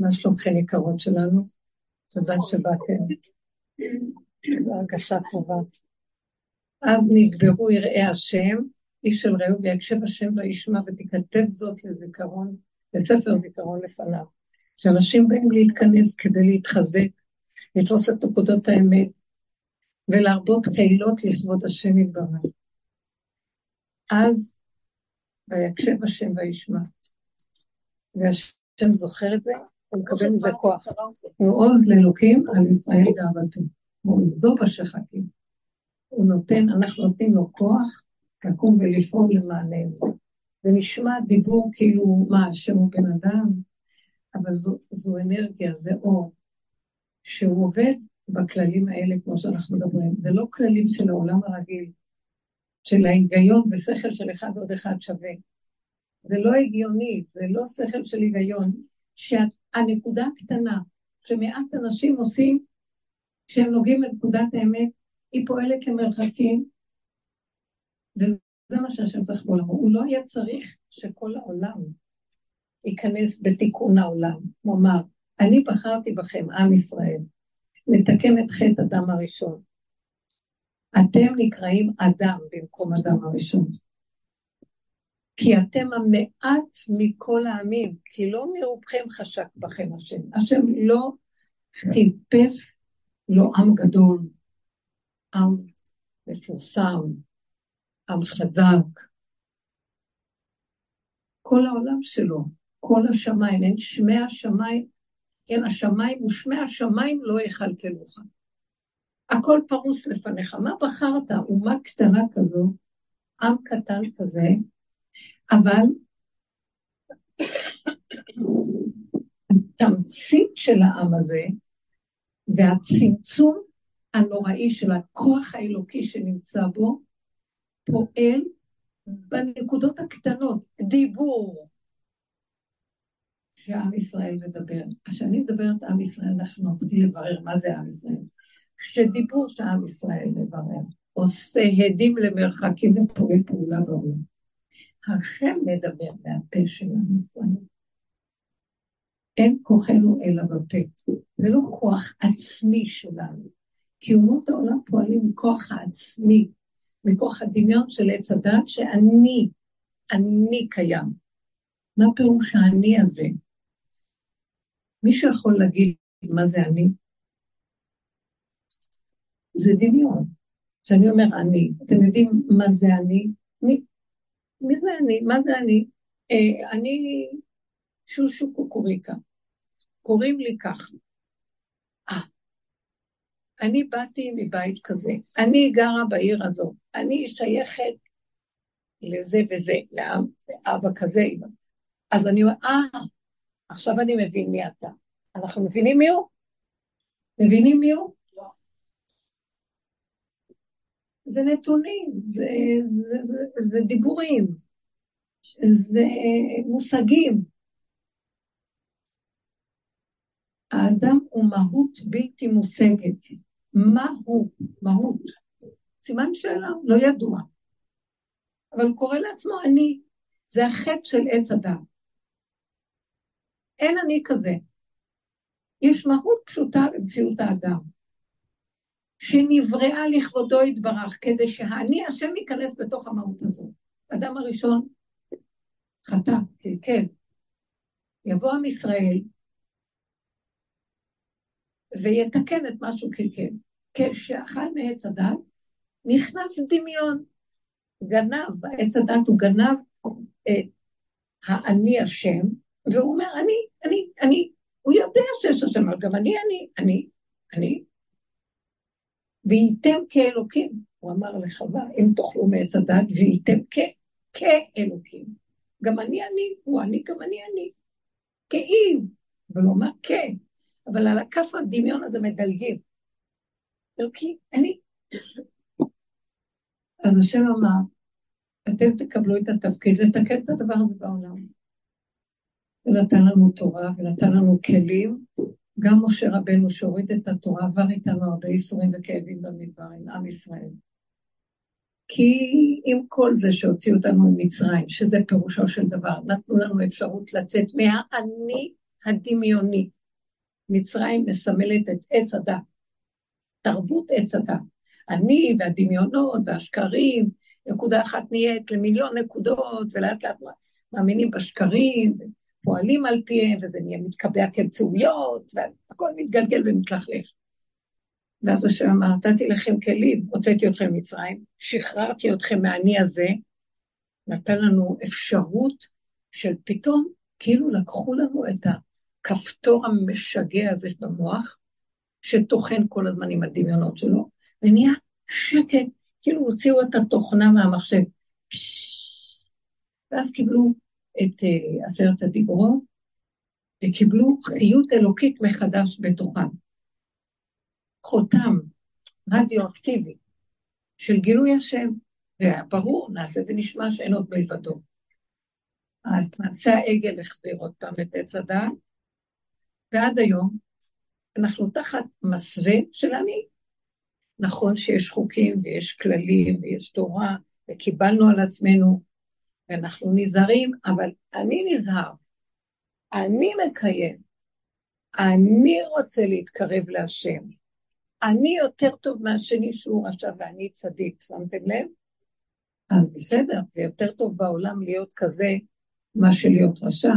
מה שלומכן יקרות שלנו? תודה שבאתם. בהרגשה טובה. אז נדברו יראי השם, איש של רעהו ויקשב השם וישמע ותיכתב זאת לזיכרון, לספר זיכרון לפניו. שאנשים באים להתכנס כדי להתחזק, לתפוס את נקודות האמת, ולהרבות חילות לכבוד השם יתברך. אז ויקשב השם וישמע. והשם זוכר את זה, הוא מקבל מזה כוח. הוא עוז לאלוקים על ישראל גאוותו. הוא עוזוב השחקים. הוא נותן, אנחנו נותנים לו כוח, לקום ולפעול למעננו. זה נשמע דיבור כאילו, מה, השם הוא בן אדם? אבל זו אנרגיה, זה אור, שהוא עובד בכללים האלה כמו שאנחנו מדברים. זה לא כללים של העולם הרגיל, של ההיגיון ושכל של אחד עוד אחד שווה. זה לא הגיוני, זה לא שכל של היגיון, שהנקודה הקטנה שמעט אנשים עושים, כשהם נוגעים לנקודת האמת, היא פועלת למרחקים, וזה מה שהשם צריך בעולמו. הוא לא היה צריך שכל העולם ייכנס בתיקון העולם. הוא אמר, אני בחרתי בכם, עם ישראל, לתקן את חטא אדם הראשון. אתם נקראים אדם במקום אדם הראשון. כי אתם המעט מכל העמים, כי לא מרובכם חשק בכם השם. השם לא חיפש לו עם גדול, עם מפורסם, עם חזק. כל העולם שלו, כל השמיים, אין שמי השמיים, אין השמיים ושמי השמיים לא יחלקלוך. הכל פרוס לפניך, מה בחרת? אומה קטנה כזו, עם קטן כזה, אבל התמצית של העם הזה, והצמצום הנוראי של הכוח האלוקי שנמצא בו, פועל בנקודות הקטנות, דיבור, שעם ישראל מדבר. כשאני מדברת עם ישראל, אנחנו נתחיל לברר מה זה עם ישראל. כשדיבור שעם ישראל מברר, עושה הדים למרחקים ופועל פעולה ברור. השם מדבר מהפה של עם ישראל. אין כוחנו אלא בפה. זה לא כוח עצמי שלנו. כי אומות העולם פועלים מכוח העצמי, מכוח הדמיון של עץ הדת שאני, אני קיים. מה פירוש האני הזה? מישהו יכול להגיד מה זה אני? זה דמיון. כשאני אומר אני, אתם יודעים מה זה אני? מי זה אני? מה זה אני? אני שושו קוקוריקה. קוראים לי כך. אני באתי מבית כזה. אני גרה בעיר הזו. אני שייכת לזה וזה, לאבא כזה. אז אני אומר, עכשיו אני מבין מי אתה. אנחנו מבינים מי הוא? מבינים מי הוא? זה נתונים, זה דיבורים, זה מושגים. האדם הוא מהות בלתי מושגת. מה הוא? מהות. סימן שאלה, לא ידוע. אבל קורא לעצמו אני. זה החטא של עץ אדם. אין אני כזה. יש מהות פשוטה במציאות האדם. שנבראה לכבודו יתברך, כדי שהאני השם ייכנס בתוך המהות הזו. אדם הראשון, חטא, כן. יבוא עם ישראל, ויתקן את משהו קלקל. כשאכל מעץ הדת, נכנס דמיון. גנב, העץ הדת הוא גנב את האני השם, והוא אומר, אני. הוא יודע שיש השם, אבל גם אני. וייתם כאלוקים, הוא אמר לחווה, אם תאכלו מעץ הדת, וייתם כאלוקים. גם אני, הוא אני, גם אני. כאילו, ולומר אבל על הכף הדמיון הזה מדלגים. אלוקים, אני. אז השם אמר, אתם תקבלו את התפקיד, לתקן את הדבר הזה בעולם. ונתן לנו תורה, ונתן לנו כלים, גם משה רבנו שהוריד את התורה, עבר איתנו הרבה איסורים וכאבים במדבר עם עם ישראל. כי עם כל זה שהוציאו אותנו ממצרים, שזה פירושו של דבר, נתנו לנו אפשרות לצאת מהאני הדמיוני. מצרים מסמלת את עץ הדת, תרבות עץ הדת. אני והדמיונות והשקרים, נקודה אחת נהיית למיליון נקודות, ולאט לאט מאמינים בשקרים, פועלים על פיהם, וזה נהיה מתקבע כצעויות, והכל מתגלגל ומתלכלך. ואז השם אמר, נתתי לכם כלים, הוצאתי אתכם מצרים, שחררתי אתכם מהעני הזה, נתן לנו אפשרות של פתאום, כאילו לקחו לנו את הכפתור המשגע הזה במוח, שתוכן כל הזמן עם הדמיונות שלו, ונהיה שקט, כאילו הוציאו את התוכנה מהמחשב, ואז קיבלו את 10 הדיברות, וקיבלו חיות אלוקית מחדש בתוכם. חותם רדיו-אקטיבי של גילוי השם, וברור, נעשה ונשמע שאין עוד מלבדו. אז נעשה העגל החביר עוד פעם את עץ הדת, ועד היום אנחנו תחת מסווה של אני. נכון שיש חוקים ויש כללים ויש תורה, וקיבלנו על עצמנו, ואנחנו נזהרים, אבל אני נזהר, אני מקיים, אני רוצה להתקרב להשם, אני יותר טוב מהשני שהוא רשע ואני צדיק, שמתם לב? אז בסדר, זה יותר טוב בעולם להיות כזה, מה שלהיות רשע,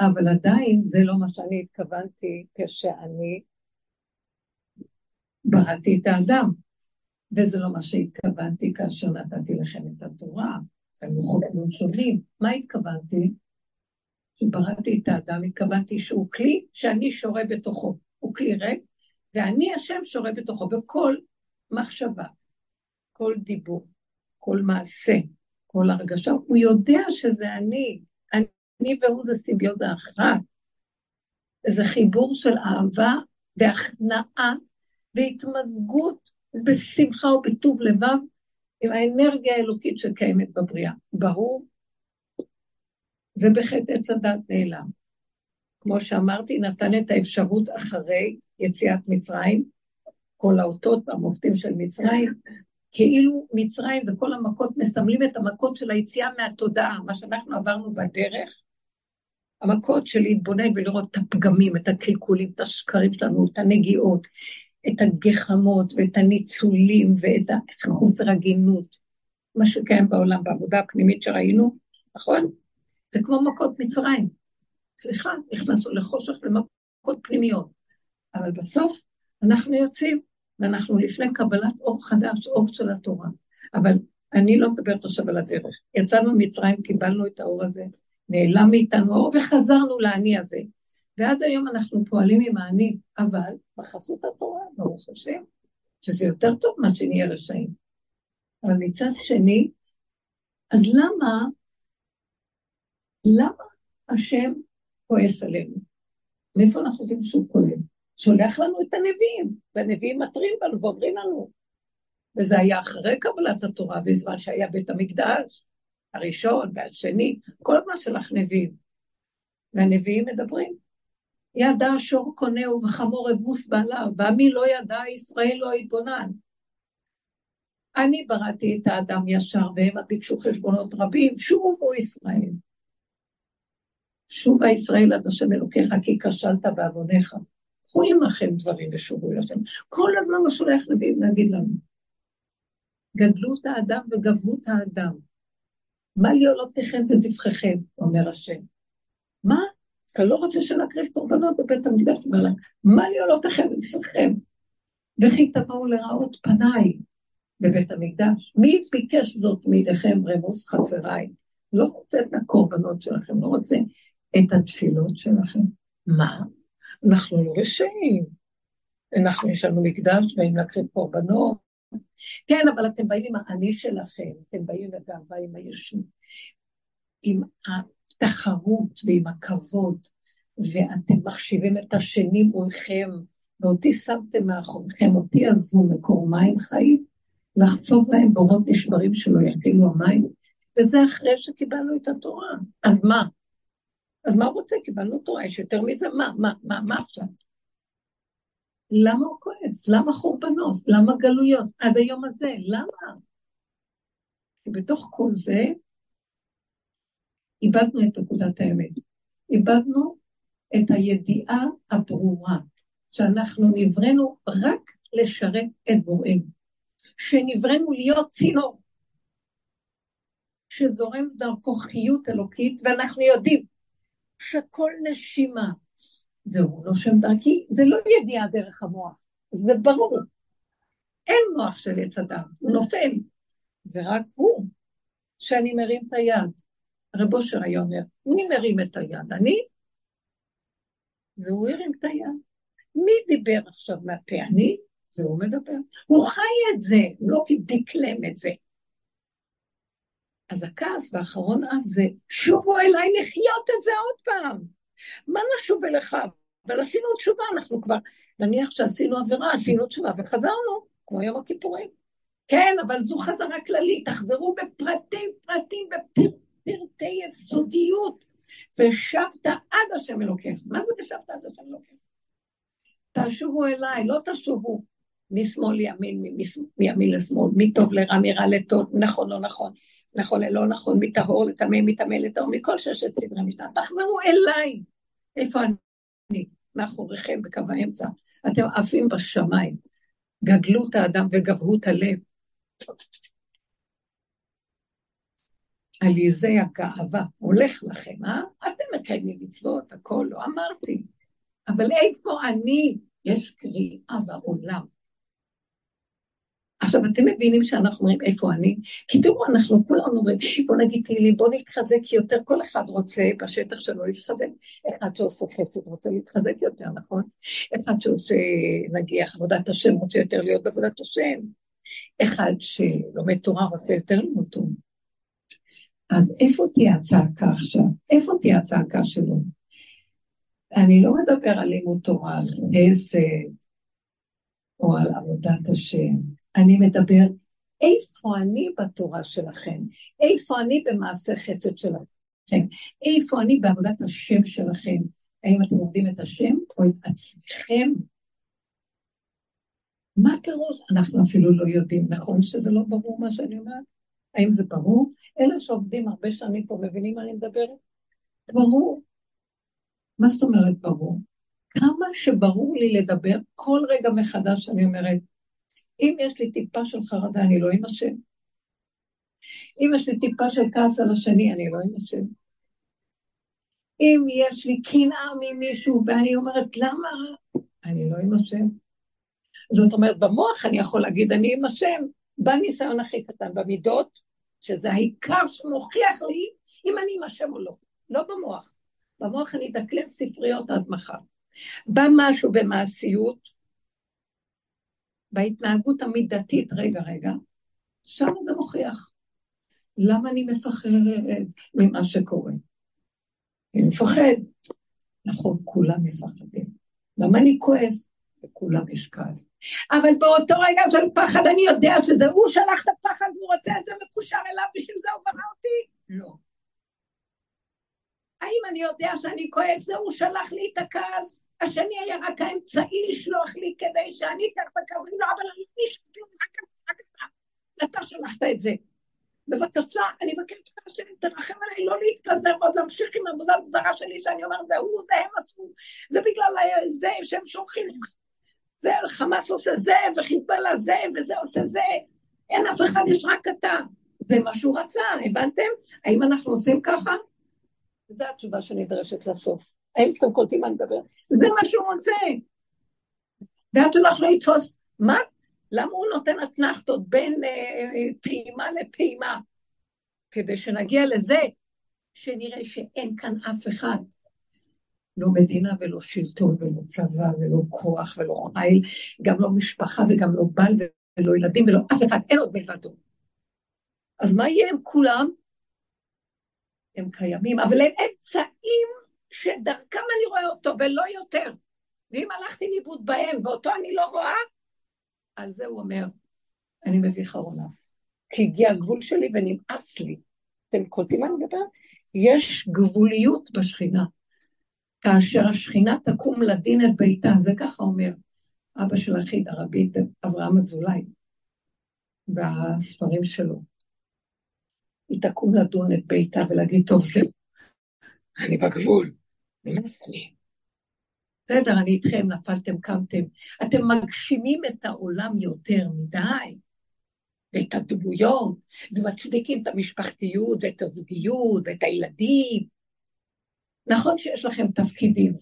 אבל עדיין זה לא מה שאני התכוונתי כשאני בראתי את האדם, וזה לא מה שהתכוונתי כאשר נתתי לכם את התורה, הלוחות שונים. מה התכוונתי? שבראתי את האדם, התכוונתי שהוא כלי שאני שורה בתוכו, הוא כלי ריק, ואני השם שורה בתוכו, בכל מחשבה, כל דיבור, כל מעשה, כל הרגשה, הוא יודע שזה אני והוא זה סימביוזה אחת, זה חיבור של אהבה והכנעה, והתמזגות בשמחה ובטוב לבב, עם האנרגיה האלוקית שקיימת בבריאה. ברור, זה בחטא עץ הדת נעלם. כמו שאמרתי, נתן את האפשרות אחרי יציאת מצרים, כל האותות והמופתים של מצרים, כאילו מצרים וכל המכות מסמלים את המכות של היציאה מהתודעה, מה שאנחנו עברנו בדרך, המכות של להתבונן ולראות את הפגמים, את הקלקולים, את השקרים שלנו, את הנגיעות, את הגחמות ואת הניצולים ואת החוסר הגינות, מה שקיים בעולם, בעבודה הפנימית שראינו, נכון? זה כמו מכות מצרים, סליחה, נכנסו לחושך ומכות פנימיות, אבל בסוף אנחנו יוצאים, ואנחנו לפני קבלת אור חדש, אור של התורה, אבל אני לא מדברת עכשיו על הדרך, יצאנו מצרים, קיבלנו את האור הזה, נעלם מאיתנו האור וחזרנו לעני הזה, ועד היום אנחנו פועלים עם העני, אבל בחסות התורה, ברוך השם, שזה יותר טוב מה שנהיה רשעים. אבל מצד שני, אז למה השם כועס עלינו? מאיפה אנחנו יודעים שהוא כועס? שולח לנו את הנביאים, והנביאים מטרים בנו ואומרים לנו, וזה היה אחרי קבלת התורה, בזמן שהיה בית המקדש, הראשון והשני, כל מה שלך נביאים, והנביאים מדברים, ידע שור קונהו וחמור אבוס בעליו, ועמי לא ידע, ישראל לא התבונן. אני בראתי את האדם ישר, והם ביקשו חשבונות רבים, שובו ישראל. שובה ישראל עד השם אלוקיך, כי כשלת בעוונך. קחו עמכם דברים ושובו אל השם. כל הזמן הוא שולח נביאים להגיד לנו. גדלות האדם וגברות האדם. מה לעולותיכם וזבחיכם, אומר השם. מה? אתה לא רוצה שנקריב קורבנות בבית המקדש, מה לי עולותיכם וזבחיכם? וכי תבואו לראות פניי בבית המקדש. מי ביקש זאת מידיכם רמוס חצריי? לא רוצה את הקורבנות שלכם, לא רוצה את התפילות שלכם. מה? אנחנו לא רשעים. אנחנו יש לנו מקדש, באים להקריב קורבנות. כן, אבל אתם באים עם העני שלכם, אתם באים לגאווה עם הישות, עם תחרות ועם הכבוד, ואתם מחשיבים את השני מולכם, ואותי שמתם מאחורכם, אותי עזבו מקור מים חיים, לחצוב להם בורות נשברים שלא יכילו המים, וזה אחרי שקיבלנו את התורה. אז מה? אז מה רוצה? קיבלנו תורה, יש יותר מזה, מה עכשיו? למה הוא כועס? למה חורבנות? למה גלויות? עד היום הזה, למה? כי בתוך כל זה, איבדנו את נקודת האמת, איבדנו את הידיעה הברורה, שאנחנו נברנו רק לשרת את בוראנו, שנברנו להיות צינור, שזורם דרכו חיות אלוקית, ואנחנו יודעים שכל נשימה, זהו לא שם דרכי, זה לא ידיעה דרך המוח, זה ברור, אין מוח של עץ אדם, הוא נופל, זה רק הוא, שאני מרים את היד, רב אושר היה אומר, מי מרים את היד, אני? זהו הרים את היד, מי דיבר עכשיו מהפה, אני? זהו מדבר, הוא חי את זה, הוא לא דקלם את זה, אז הכעס והאחרון אף זה, שובו אליי לחיות את זה עוד פעם. מה נשוב אליך? אבל עשינו תשובה, אנחנו כבר, נניח שעשינו עבירה, עשינו תשובה וחזרנו, כמו יום הכיפורים. כן, אבל זו חזרה כללית, תחזרו בפרטים, פרטים, בפרטי יסודיות, ושבת עד השם אלוקיך. מה זה בשבת עד השם אלוקיך? תשובו אליי, לא תשובו, משמאל לימין, מימין לשמאל, מטוב לרע, מרע לטוב, נכון, לא נכון. נכון, לא נכון, מטהור, לטמא, מטמא, לטהור, מכל ששת סדרי משנה, תחזרו אליי, איפה אני, מאחוריכם בקו האמצע, אתם עפים בשמיים, גדלות האדם וגבהות הלב, עליזי הגאווה, הולך לכם, אתם מקיימים מצוות, הכל לא אמרתי, אבל איפה אני, יש קריאה בעולם, עכשיו, אתם מבינים שאנחנו אומרים איפה אני? כי תראו, אנחנו כולנו אומרים, בוא נגיד תהילים, בוא נתחזק יותר, כל אחד רוצה בשטח שלו להתחזק, אחד שעושה חסד רוצה להתחזק יותר, נכון? אחד שעושה, נגיח, עבודת השם רוצה יותר להיות בעבודת השם, אחד שלומד תורה רוצה יותר למותו. אז איפה תהיה הצעקה עכשיו? איפה תהיה הצעקה שלו? אני לא מדבר על לימוד תורה, על חסד, או על עבודת השם, אני מדבר, איפה אני בתורה שלכם? איפה אני במעשה חסד שלכם? איפה אני בעבודת השם שלכם? האם אתם עובדים את השם או את עצמכם? מה פירוש? אנחנו אפילו לא יודעים, נכון שזה לא ברור מה שאני אומרת? האם זה ברור? אלה שעובדים הרבה שנים פה, מבינים מה אני מדברת? ברור. מה זאת אומרת ברור? כמה שברור לי לדבר, כל רגע מחדש אני אומרת, אם יש לי טיפה של חרדה, אני לא עם השם. אם יש לי טיפה של כעס על השני, אני לא עם השם. אם יש לי קנאה ממישהו, ואני אומרת, למה? אני לא עם השם. זאת אומרת, במוח אני יכול להגיד, אני עם השם, בניסיון הכי קטן, במידות, שזה העיקר שמוכיח לי, אם אני עם השם או לא. לא במוח. במוח אני אדקלם ספריות עד מחר. בא משהו במעשיות, בהתנהגות המידתית, רגע, שם זה מוכיח. למה אני מפחד ממה שקורה? אני מפחד. נכון, כולם מפחדים. למה אני כועס? וכולם יש כעס. אבל באותו רגע של פחד, אני יודע שזה הוא שלח את הפחד, הוא רוצה את זה מקושר אליו, בשביל זה הוא ברא אותי? לא. האם אני יודע שאני כועס, זה הוא שלח לי את הכעס? השני היה רק האמצעי לשלוח לי כדי שאני אקח בקרבים, לא, אבל אני נשאר, אתה שלחת את זה. בבקשה, אני מבקשת שאני תרחם עליי, לא להתפזר ועוד להמשיך עם עבודה בזרה שלי, שאני אומר, זה הוא, זה הם עשו, זה בגלל זה שהם שולחים, זה חמאס עושה זה, וחיזבאללה זה, וזה עושה זה, אין אף אחד, יש רק אתה. זה מה שהוא רצה, הבנתם? האם אנחנו עושים ככה? זו התשובה שנדרשת לסוף. האם אתם קולטים מה נדבר? זה מה שהוא רוצה. ועד שלך לא יתפוס, מה? למה הוא נותן התנחתות בין פעימה לפעימה? כדי שנגיע לזה, שנראה שאין כאן אף אחד. לא מדינה ולא שלטון ולא צבא ולא כוח ולא חיל, גם לא משפחה וגם לא בעל ולא ילדים ולא אף אחד, אין עוד מלבדו. אז מה יהיה עם כולם? הם קיימים, אבל הם אמצעים שדרכם אני רואה אותו, ולא יותר. ואם הלכתי ניבוד בהם, ואותו אני לא רואה, על זה הוא אומר, אני מביא חרונה. כי הגיע הגבול שלי ונמאס לי. אתם קולטים מה אני מדבר? יש גבוליות בשכינה. כאשר השכינה תקום לדין את ביתה, זה ככה אומר, אבא של אחיד, הרבי אברהם אזולאי, בספרים שלו. היא תקום לדון את ביתה ולהגיד, טוב, זה, אני בגבול. נמאס לי, בסדר, אני איתכם, נפלתם, קמתם. אתם מגשימים את העולם יותר מדי, ואת הדמויות, ומצדיקים את המשפחתיות, ואת הזוגיות, ואת הילדים. נכון שיש לכם תפקידים,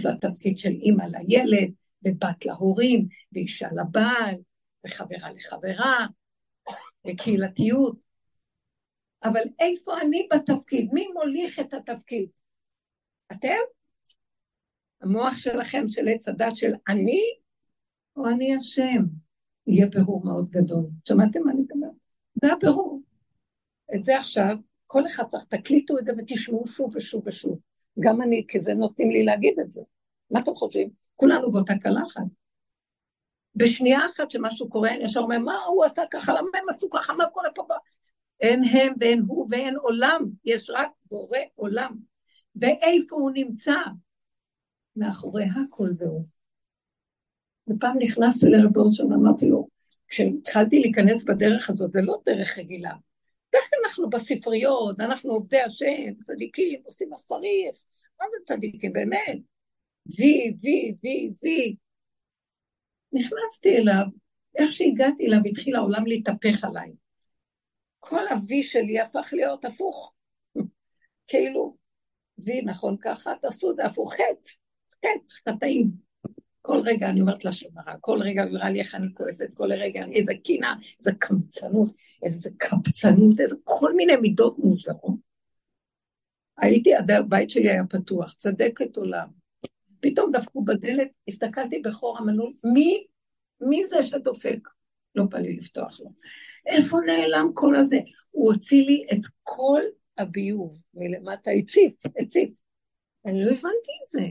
זה התפקיד של אמא לילד, ובת להורים, ואישה לבעל, וחברה לחברה, וקהילתיות. אבל איפה אני בתפקיד? מי מוליך את התפקיד? אתם? המוח שלכם של עץ הדת של אני, או אני השם? יהיה פירור מאוד גדול. שמעתם מה אני מדבר? זה הפירור. את זה עכשיו, כל אחד צריך, תקליטו את זה ותשמעו שוב ושוב ושוב. גם אני, כי זה נותנים לי להגיד את זה. מה אתם חושבים? כולנו באותה קלחת. בשנייה אחת שמשהו קורה, אני ישר אומר, מה הוא עשה ככה? למה הם עשו ככה? מה קורה פה? אין הם ואין הוא ואין עולם. יש רק בורא עולם. ואיפה הוא נמצא? מאחורי הכל זהו. ופעם נכנסתי לרב אורשון, אמרתי לו, כשהתחלתי להיכנס בדרך הזאת, זה לא דרך רגילה. דרך אנחנו בספריות, אנחנו עובדי השם, צדיקים, עושים הסריף, מה זה צדיקים, באמת? וי. נכנסתי אליו, איך שהגעתי אליו, התחיל העולם להתהפך עליי. כל הוי שלי הפך להיות הפוך. כאילו, וי, נכון ככה, תעשו את זה הפוך, חטאים. כל רגע אני אומרת לה שמרה, כל רגע היא אומרת לי איך אני כועסת, כל רגע איזה קינה, איזה קמצנות, איזה קמצנות, איזה כל מיני מידות מוזרות. הייתי, הבית שלי היה פתוח, צדקת עולם. פתאום דפקו בדלת, הסתכלתי בחור המנעול, מי זה שדופק? לא בא לי לפתוח לו. איפה נעלם כל הזה? הוא הוציא לי את כל הביוב מלמטה, הציף. אני לא הבנתי את זה.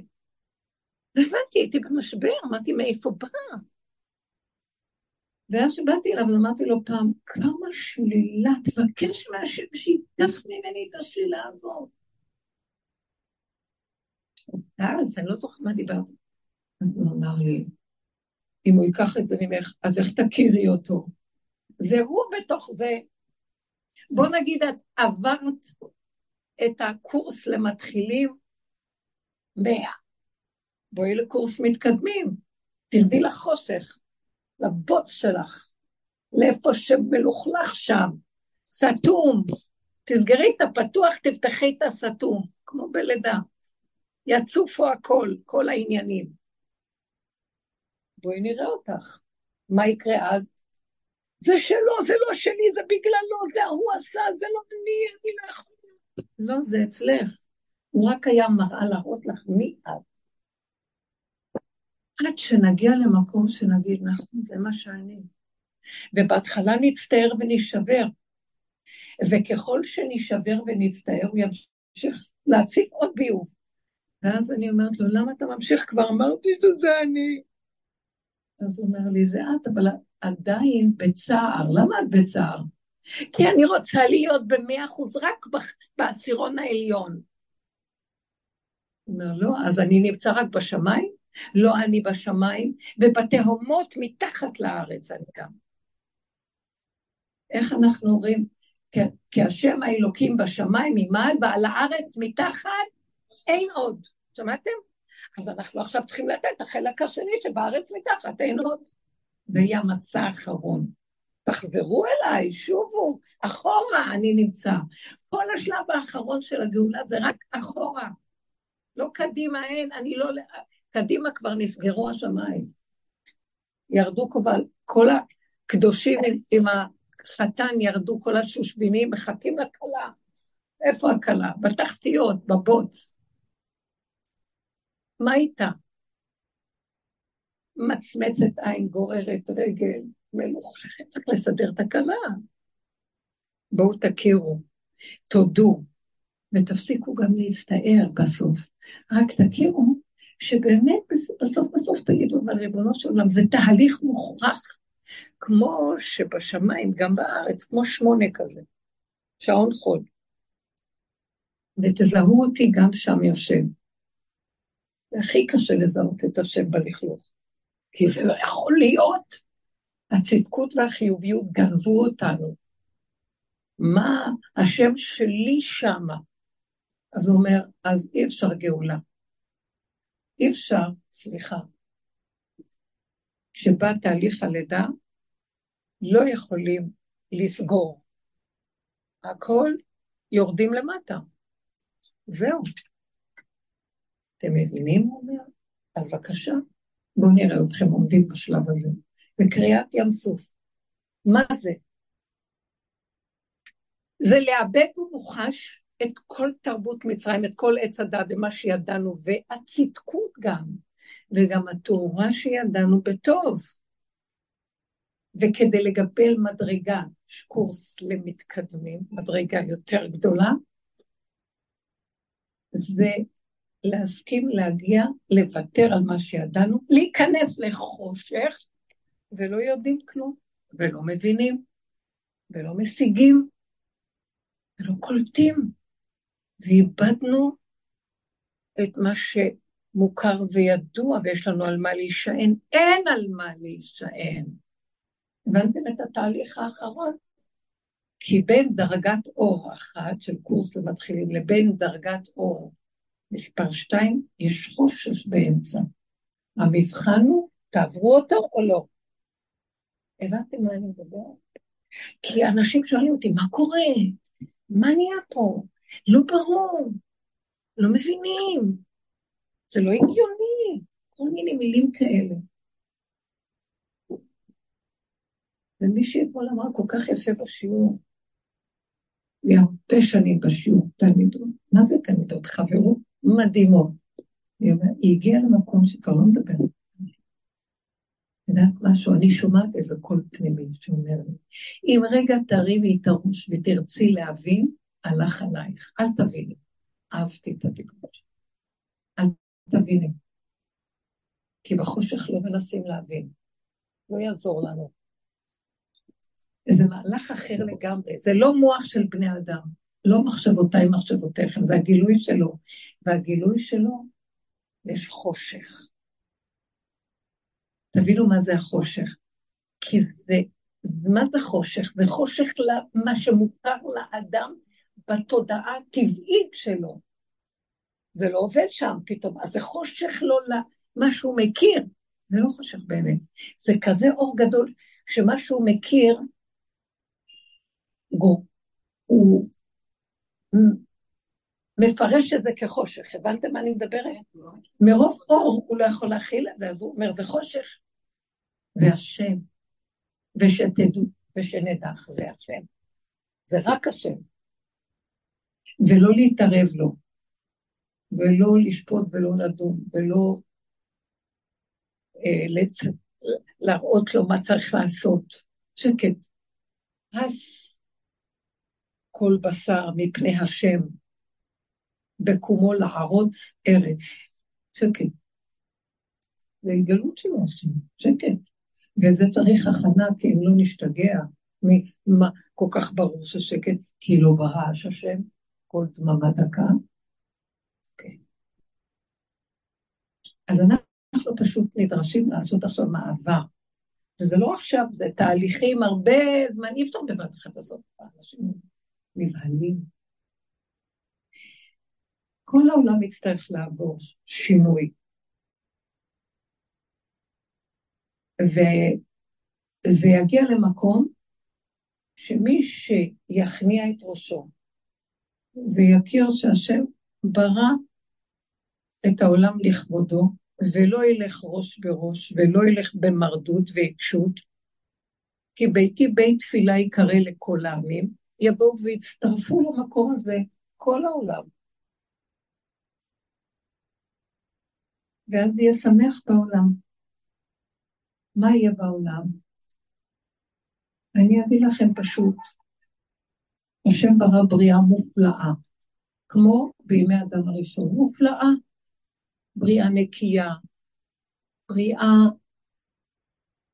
הייתי במשבר, אמרתי, מאיפה בא? ואז שבאתי אליו, אמרתי לו פעם, כמה שלילה, תבקש מהשם שיתקף ממני את השלילה הזאת. אז אני לא זוכרת מה דיברתי. אז הוא אמר לי, אם הוא ייקח את זה ממך, אז איך תכירי אותו? זה הוא בתוך זה. בוא נגיד, את עברת את הקורס למתחילים 100. בואי לקורס מתקדמים, תרדי לחושך, לבוץ שלך, לאיפה שמלוכלך שם, סתום, תסגרי את הפתוח, תפתחי את הסתום, כמו בלידה, יצופו הכל, כל העניינים. בואי נראה אותך, מה יקרה אז? זה שלו, זה לא שלי, זה בגללו, זה הוא עשה, זה לא אני, אני לא יכולה. לא, זה אצלך, הוא רק היה מראה להראות לך מי את. עד שנגיע למקום שנגיד, נכון, זה מה שאני. ובהתחלה נצטער ונשבר. וככל שנשבר ונצטער, הוא ימשיך להציף עוד ביוב. ואז אני אומרת לו, למה אתה ממשיך? כבר אמרתי שזה אני. אז הוא אומר לי, זה את, אבל עדיין בצער. למה את בצער? כי אני רוצה להיות ב100% רק בעשירון העליון. הוא אומר, לא, אז אני נמצא רק בשמיים? לא אני בשמיים, ובתהומות מתחת לארץ אני גם. איך אנחנו אומרים? כי השם האלוקים בשמיים ממעל, ועל הארץ מתחת אין עוד. שמעתם? אז אנחנו עכשיו צריכים לתת החלק השני שבארץ מתחת אין עוד. זה יהיה המצע האחרון. תחזרו אליי, שובו, אחורה אני נמצא. כל השלב האחרון של הגאולה זה רק אחורה. לא קדימה אין, אני לא... קדימה כבר נסגרו השמיים, ירדו כל הקדושים עם החתן, ירדו כל השושבינים, מחכים לקלה, איפה הקלה? בתחתיות, בבוץ. מה איתה? מצמצת עין, גוררת רגל, מלוכלכת, צריך לסדר את הקלה. בואו תכירו, תודו, ותפסיקו גם להסתער בסוף, רק תכירו, שבאמת בסוף תגידו, אבל ריבונו של עולם, זה תהליך מוכרח, כמו שבשמיים, גם בארץ, כמו 8 כזה, שעון חול. ותזהו אותי גם שם יושב. זה הכי קשה לזהות את השם בלכלוך, כי זה לא יכול להיות. הצדקות והחיוביות גנבו אותנו. מה השם שלי שמה? אז הוא אומר, אז אי אפשר גאולה. אי אפשר, סליחה, כשבא תהליך הלידה, לא יכולים לסגור. הכל יורדים למטה. זהו. אתם מבינים, הוא אומר? אז בבקשה, בואו נראה אתכם עומדים בשלב הזה. בקריאת ים סוף. מה זה? זה לאבד ומוחש את כל תרבות מצרים, את כל עץ הדעת, ומה שידענו, והצדקות גם, וגם התורה שידענו בטוב. וכדי לגבל מדרגה, קורס למתקדמים, מדרגה יותר גדולה, זה להסכים להגיע, לוותר על מה שידענו, להיכנס לחושך, ולא יודעים כלום, ולא מבינים, ולא משיגים, ולא קולטים, ואיבדנו את מה שמוכר וידוע, ויש לנו על מה להישען, אין על מה להישען. הבנתם את התהליך האחרון? כי בין דרגת אור אחת של קורס למתחילים, לבין דרגת אור מספר 2, יש חושש באמצע. המבחן הוא, תעברו אותו או לא? הבנתם מה אני מדבר? כי אנשים שואלים אותי, מה קורה? מה נהיה פה? לא ברור, לא מבינים, זה לא הגיוני, כל מיני מילים כאלה. ומישהי אתמול אמרה כל כך יפה בשיעור, היא הרבה שנים בשיעור, תלמידות, מה זה תלמידות? חברות מדהימות. היא הגיעה למקום שכבר לא מדברת. יודעת משהו, אני שומעת איזה קול פנימי שאומר לי, אם רגע תרימי את הראש ותרצי להבין, הלך עלייך, אל תביני, אהבתי את הדקות, אל תביני, כי בחושך לא מנסים להבין, לא יעזור לנו, זה מהלך אחר לגמרי, זה לא מוח של בני אדם, לא מחשבותיי מחשבותיכם, זה הגילוי שלו, והגילוי שלו יש חושך, תבינו מה זה החושך, כי זה, מה זה חושך? זה חושך למה שמוכר לאדם, בתודעה הטבעית שלו, זה לא עובד שם פתאום, אז זה חושך לו למה שהוא מכיר, זה לא חושך באמת, זה כזה אור גדול, שמה שהוא מכיר, הוא מפרש את זה כחושך, הבנתם מה אני מדברת? מרוב אור הוא לא יכול להכיל את זה, אז הוא אומר, זה חושך, זה השם, ושתדעו, ושנדח, זה השם, זה רק השם, ולא להתערב לו, ולא לשפוט ולא לדון, ולא להראות לו מה צריך לעשות. שקט. אז כל בשר מפני השם, בקומו לערוץ ארץ. שקט. זה התגלות של השם, שקט. וזה צריך הכנה, כי אם לא נשתגע, כל כך ברור ששקט, כי לא ברעש השם, כל דממה דקה. אוקיי. אז אנחנו פשוט נדרשים לעשות עכשיו מעבר. וזה לא עכשיו, זה תהליכים הרבה זמן, אי אפשר בבת אחת לעשות. אנשים נבהלים. כל העולם מצטרך לעבור שינוי. וזה יגיע למקום שמי שיכניע את ראשו, ויכיר שהשם ברא את העולם לכבודו, ולא ילך ראש בראש, ולא ילך במרדות והקשות, כי ביתי בית תפילה יקרא לכל העמים, יבואו והצטרפו למקום הזה, כל העולם. ואז יהיה שמח בעולם. מה יהיה בעולם? אני אביא לכם פשוט, השם ברא בריאה מופלאה, כמו בימי אדם הראשון, מופלאה, בריאה נקייה, בריאה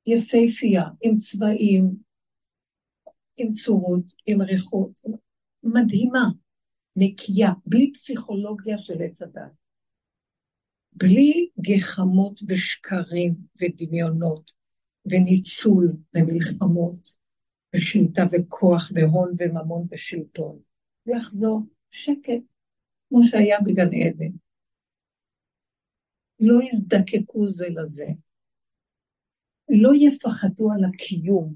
יפהפייה, עם צבעים, עם צורות, עם ריחות, מדהימה, נקייה, בלי פסיכולוגיה של עץ הדת, בלי גחמות ושקרים ודמיונות, וניצול ומלחמות, ושליטה וכוח והון וממון ושלטון. זה יחזור שקט, כמו שהיה בגן עדן. לא יזדקקו זה לזה. לא יפחדו על הקיום,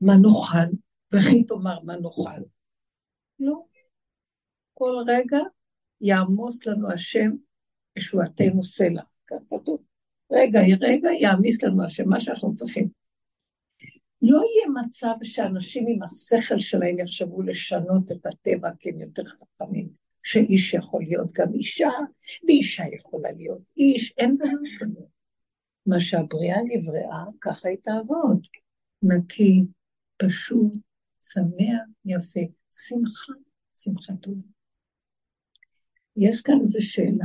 מה נאכל, וכי תאמר מה נאכל. לא. כל רגע יעמוס לנו השם, ישועתנו סלע. כתוב. רגע, יעמיס לנו השם, מה שאנחנו צריכים. לא יהיה מצב שאנשים עם השכל שלהם יחשבו לשנות את הטבע, כי הם יותר חכמים, שאיש יכול להיות גם אישה, ואישה יכולה להיות איש, אין בהם שנות. מה שהבריאה נבראה, ככה היא תעבוד. נקי, פשוט, שמח, יפה, שמחה, שמחתו. יש כאן איזו שאלה.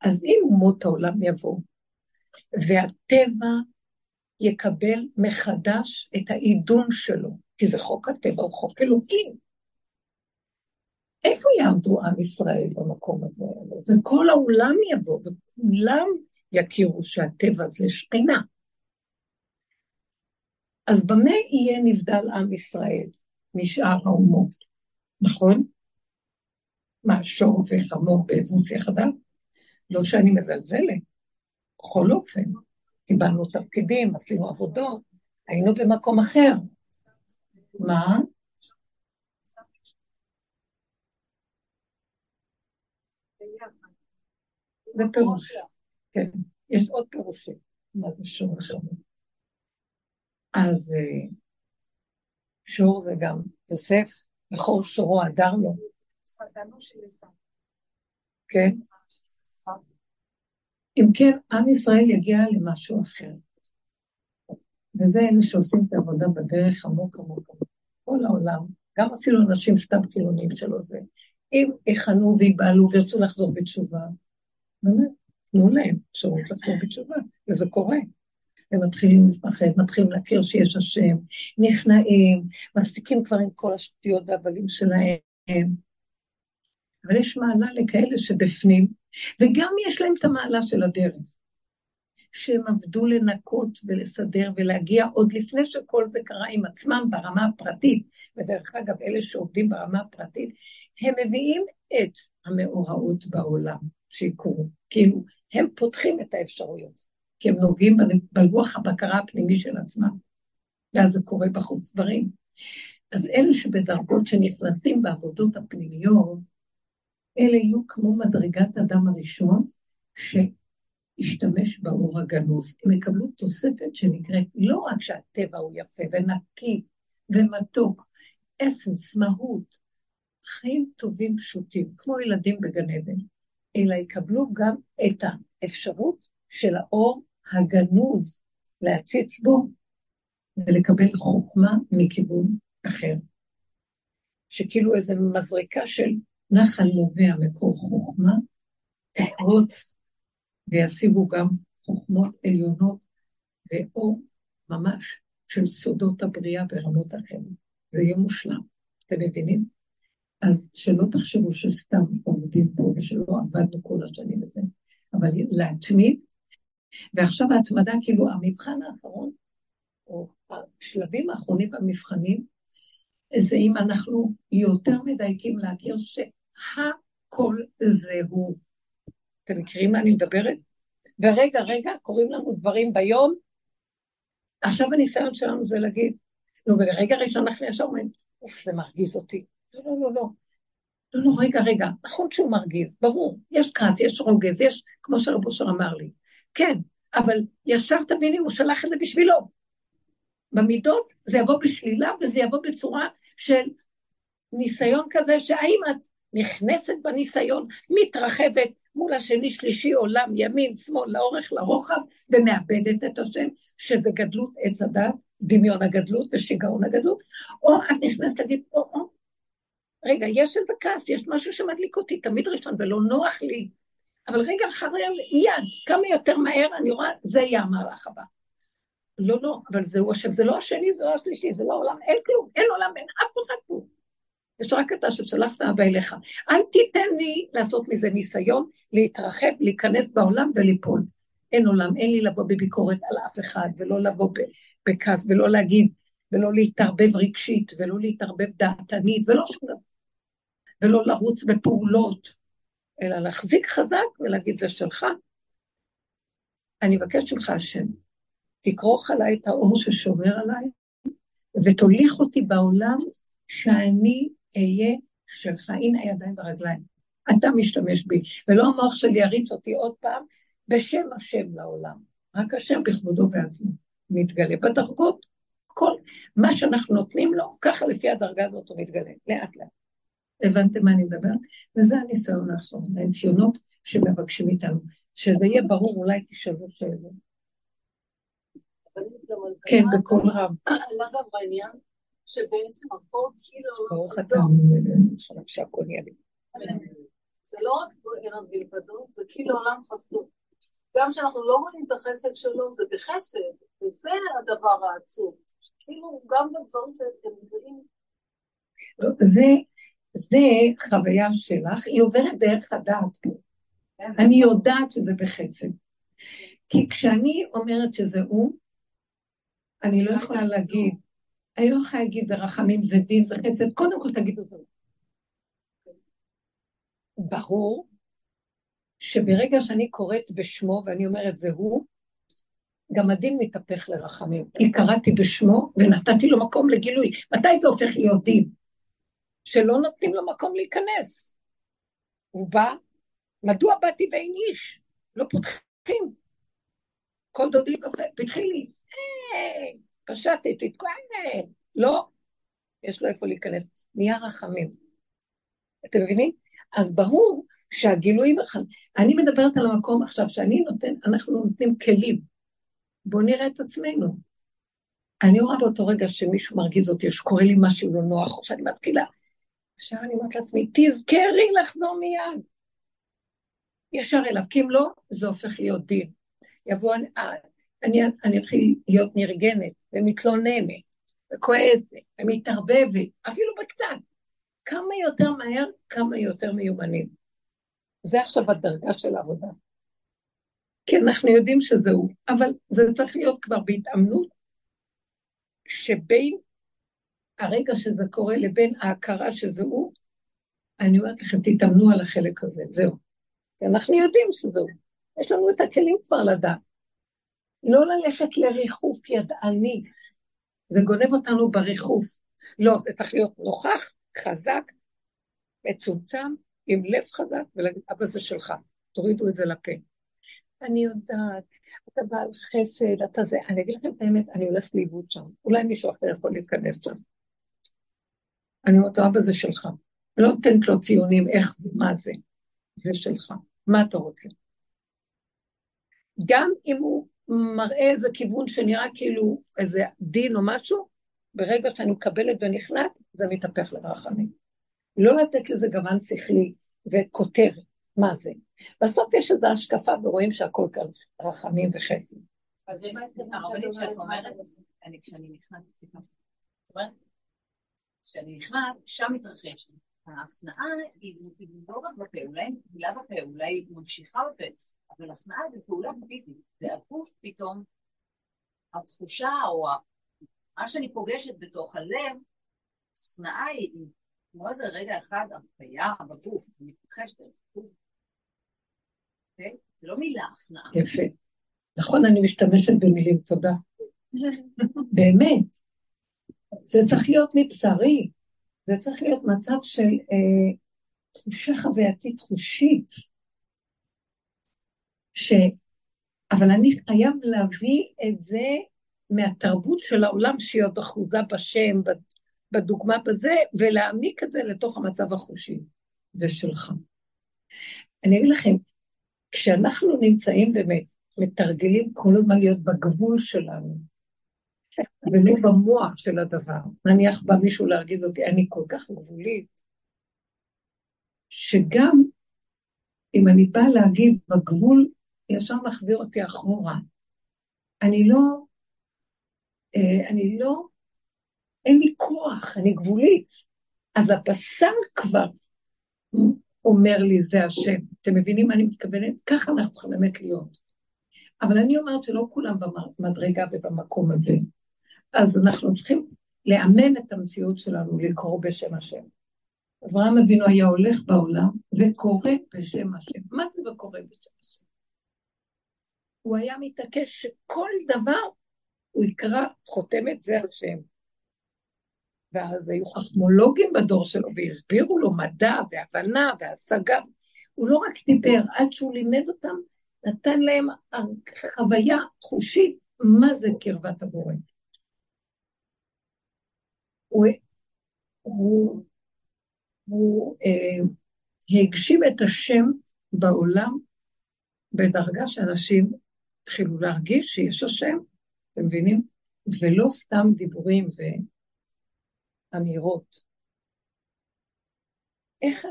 אז אם אומות העולם יבוא, והטבע יקבל מחדש את העידון שלו, כי זה חוק הטבע, הוא חוק אלוקים. איפה יעמדו עם ישראל במקום הזה? זה כל העולם יבוא, וכולם יכירו שהטבע זה שכינה. אז במה יהיה נבדל עם ישראל משאר האומות? נכון? מה, שור וחמור באבוס יחדיו? לא שאני מזלזלת, בכל אופן. קיבלנו תפקידים, עשינו עבודות, היינו במקום אחר. מה? זה פירוש. כן, יש עוד פירושים. מה זה שור וחמור? אז שור זה גם יוסף, בכור שורו הדר לו. סרטנו של יסף. כן. אם כן, עם ישראל יגיע למשהו אחר. וזה אלה שעושים את העבודה בדרך עמוק עמוק עמוק. כל העולם, גם אפילו אנשים סתם חילונים שלו זה. אם יחנו ויבעלו וירצו לחזור בתשובה, באמת, תנו להם אפשרות לחזור בתשובה, וזה קורה. הם מתחילים לפחד, מתחילים להכיר שיש השם, נכנעים, מפסיקים כבר עם כל השטויות והבלים שלהם. אבל יש מעלה לכאלה שבפנים, וגם יש להם את המעלה של הדרך, שהם עבדו לנקות ולסדר ולהגיע עוד לפני שכל זה קרה עם עצמם ברמה הפרטית, ודרך אגב אלה שעובדים ברמה הפרטית, הם מביאים את המאורעות בעולם שיקרו, כאילו הם פותחים את האפשרויות. כי הם נוגעים בלוח הבקרה הפנימי של עצמם, ואז זה קורה בחוץ דברים. אז אלה שבדרגות שנכנסים בעבודות הפנימיות, אלה יהיו כמו מדרגת אדם הראשון, שישתמש באור הגנוז. הם יקבלו תוספת שנקראת, לא רק שהטבע הוא יפה ונקי ומתוק, אסנס, מהות, חיים טובים פשוטים, כמו ילדים בגן עדן, אלא יקבלו גם את האפשרות, של האור הגנוז להציץ בו ולקבל חוכמה מכיוון אחר. שכאילו איזו מזריקה של נחל נובע מקור חוכמה, תחרוץ וישיגו גם חוכמות עליונות ואור ממש של סודות הבריאה ברמות אחרות. זה יהיה מושלם, אתם מבינים? אז שלא תחשבו שסתם עובדים פה ושלא עבדנו כל השנים הזה, אבל להתמיד, ועכשיו ההתמדה, כאילו המבחן האחרון, או השלבים האחרונים במבחנים, זה אם אנחנו יותר מדייקים להכיר שהכל זהו. אתם מכירים מה אני מדברת? ורגע, קוראים לנו דברים ביום, עכשיו הניסיון שלנו זה להגיד, נו, ברגע ראשון אנחנו ישר אומרים, אוף, זה מרגיז אותי. לא, רגע, נכון שהוא מרגיז, ברור, יש כעס, יש רוגז, יש, כמו שרב אושר אמר לי, כן, אבל ישר תביני, הוא שלח את זה בשבילו, במידות זה יבוא בשלילה, וזה יבוא בצורה של ניסיון כזה, שהאם את נכנסת בניסיון, מתרחבת מול השני, שלישי, עולם, ימין, שמאל, לאורך, לרוחב, ומאבדת את השם, שזה גדלות עץ הדת, דמיון הגדלות ושיגעון הגדלות, או את נכנסת להגיד, רגע, יש איזה כעס, יש משהו שמדליק אותי, תמיד ראשון, ולא נוח לי. אבל רגע, אחרי יד, כמה יותר מהר, אני רואה, זה יהיה המהלך הבא. לא, אבל זהו השם, זה לא השני, זה לא השלישי, זה לא עולם, אין כלום, אין עולם, אין אף אחד פה. יש רק אתה ששלחת הבא אליך. אל תיתן לי לעשות מזה ניסיון, להתרחב, להיכנס בעולם וליפול. אין עולם, אין לי לבוא בביקורת על אף אחד, ולא לבוא בכעס, ולא להגיד, ולא להתערבב רגשית, ולא להתערבב דעתנית, ולא שום דבר. ולא לרוץ בפעולות, אלא להחזיק חזק ולהגיד זה שלך, אני מבקש ממך השם, תקרוך עליי את האור ששומר עליי, ותוליך אותי בעולם שאני אהיה שלך, הנה הידיים ברגליים, אתה משתמש בי, ולא המוח שלי יריץ אותי עוד פעם, בשם השם לעולם, רק השם בכבודו בעצמו, מתגלה בדרגות, כל מה שאנחנו נותנים לו, ככה לפי הדרגה הזאת הוא מתגלה, לאט לאט. הבנתם מה אני מדברת? וזה הניסיון האחרון, הניסיונות שמבקשים איתנו, שזה יהיה ברור, אולי תשאלו שאלות. כן, בכל רב. עלה גם בעניין שבעצם הכל כאילו לא... ברוך אתה, אני חושב שהכל יהיה. זה לא רק עניין בלבדות, זה כאילו עולם חסדות. גם שאנחנו לא רואים את החסד שלו, זה בחסד, וזה הדבר העצוב. כאילו גם בדברים שאתם מבינים. זה חוויה שלך, היא עוברת דרך הדעת. אני יודעת שזה בחסד. כי כשאני אומרת שזה הוא, אני לא יכולה להגיד, אני לא יכולה להגיד זה רחמים, זה דין, זה חסד, קודם כל תגידו זה. ברור שברגע שאני קוראת בשמו ואני אומרת זה הוא, גם הדין מתהפך לרחמים. כי קראתי בשמו ונתתי לו מקום לגילוי. מתי זה הופך להיות דין? שלא נותנים לו מקום להיכנס. הוא בא, מדוע באתי בין איש? לא פותחים. כל דודי דופק, פתחי לי. פשטתי, תתקען. לא, יש לו איפה להיכנס. נהיה רחמים. אתם מבינים? אז ברור שהגילויים, אני מדברת על המקום עכשיו, אנחנו נותנים כלים, בואו נראה את עצמנו. אני רואה באותו רגע שמישהו מרגיז אותי, שקורא לי משהו לא נוח, או שאני מתחילה, ישר אני אומרת לעצמי, תזכרי לחזור מיד, ישר אליו, כי אם לא, זה הופך להיות דין. יבוא, אני אתחיל להיות נרגנת, ומתלוננת, וכועסת, ומתערבבת, אפילו בקצת. כמה יותר מהר, כמה יותר מיומנים. זה עכשיו הדרגה של העבודה. כי אנחנו יודעים שזהו, אבל זה צריך להיות כבר בהתאמנות, שבין הרגע שזה קורה לבין ההכרה שזהו, אני אומרת לכם, תתאמנו על החלק הזה, זהו. כי אנחנו יודעים שזהו. יש לנו את הכלים כבר לדעת. לא ללכת לריחוף ידעני, זה גונב אותנו בריחוף. לא, זה צריך להיות נוכח, חזק, מצומצם, עם לב חזק, ולהגיד, אבא זה שלך, תורידו את זה לפה. אני יודעת, אתה בעל חסד, אתה זה, אני אגיד לכם את האמת, אני הולכת לאיבוד שם, אולי מישהו אחר יכול להתכנס שם. אני אומרת, אבא זה שלך, לא נותנת לו ציונים, איך זה, מה זה, זה שלך, מה אתה רוצה? גם אם הוא מראה איזה כיוון שנראה כאילו איזה דין או משהו, ברגע שאני מקבלת ונכנעת, זה מתהפך לרחמים. לא לתת לזה גוון שכלי וכותר, מה זה? בסוף יש איזו השקפה ורואים שהכל כאן רחמים וחסד. אז זה מה התכוון שאת אומרת? כשאני נכנעת, שם מתרחש. ההפנאה היא לא רק בפה, אולי מגילה בפה, אולי ממשיכה בפה, אבל ההפנאה זה פעולה פיזית. זה הגוף פתאום, התחושה או מה שאני פוגשת בתוך הלב, הפנאה היא, כמו איזה רגע אחד, הרפיה בגוף, מתרחשת על גוף. זה לא מילה, הפנאה. יפה. נכון, אני משתמשת במילים, תודה. באמת. זה צריך להיות מבשרי. זה צריך להיות מצב של תחושה חווייתית, תחושית. אבל אני חייב להביא את זה, מהתרבות של העולם שהיא עוד אחוזה בשם, בדוגמה בזה, ולהעמיק את זה לתוך המצב החושי. זה שלך. אני אגיד לכם, כשאנחנו נמצאים באמת, מתרגלים כל הזמן להיות בגבול שלנו, ולא במוח של הדבר, נניח בא מישהו להרגיז אותי, אני כל כך גבולית, שגם אם אני באה להגיב בגבול, ישר מחזיר אותי אחורה. אני לא, אין לי כוח, אני גבולית. אז הבשר כבר אומר לי, זה השם. אתם מבינים מה אני מתכוונת? ככה אנחנו צריכים באמת להיות. אבל אני אומרת שלא כולם במדרגה ובמקום הזה. אז אנחנו צריכים לאמן את המציאות שלנו, לקרוא בשם השם. אברהם אבינו היה הולך בעולם וקורא בשם השם. מה זה וקורא בשם השם? הוא היה מתעקש שכל דבר הוא יקרא חותמת זה השם. ואז היו חכמולוגים בדור שלו, והסבירו לו מדע והבנה והשגה. הוא לא רק דיבר, עד שהוא לימד אותם, נתן להם חוויה חושית, מה זה קרבת הבורא. הוא הגשים את השם בעולם, בדרגה שאנשים התחילו להרגיש שיש השם, אתם מבינים? ולא סתם דיבורים ואמירות. איך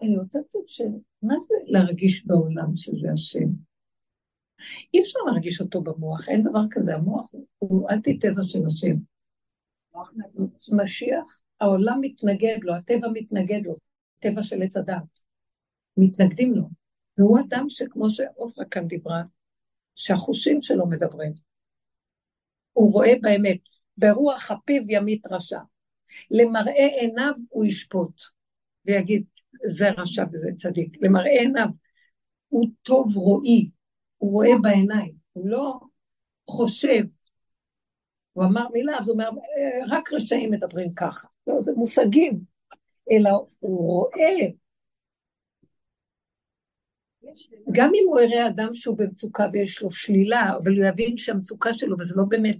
אני רוצה קצת מה זה להרגיש בעולם שזה השם? אי אפשר להרגיש אותו במוח, אין דבר כזה, המוח הוא אנטיתזה של השם. משיח, העולם מתנגד לו, הטבע מתנגד לו, הטבע של עץ הדת, מתנגדים לו. והוא אדם שכמו שאופרה כאן דיברה, שהחושים שלו מדברים. הוא רואה באמת, ברוח הפיו ימית רשע. למראה עיניו הוא ישפוט, ויגיד, זה רשע וזה צדיק. למראה עיניו, הוא טוב רואי, הוא רואה בעיניים, הוא לא חושב. הוא אמר מילה, אז הוא אומר, רק רשעים מדברים ככה. לא, זה מושגים, אלא הוא רואה. גם אם הוא יראה אדם שהוא במצוקה ויש לו שלילה, אבל הוא יבין שהמצוקה שלו, וזה לא באמת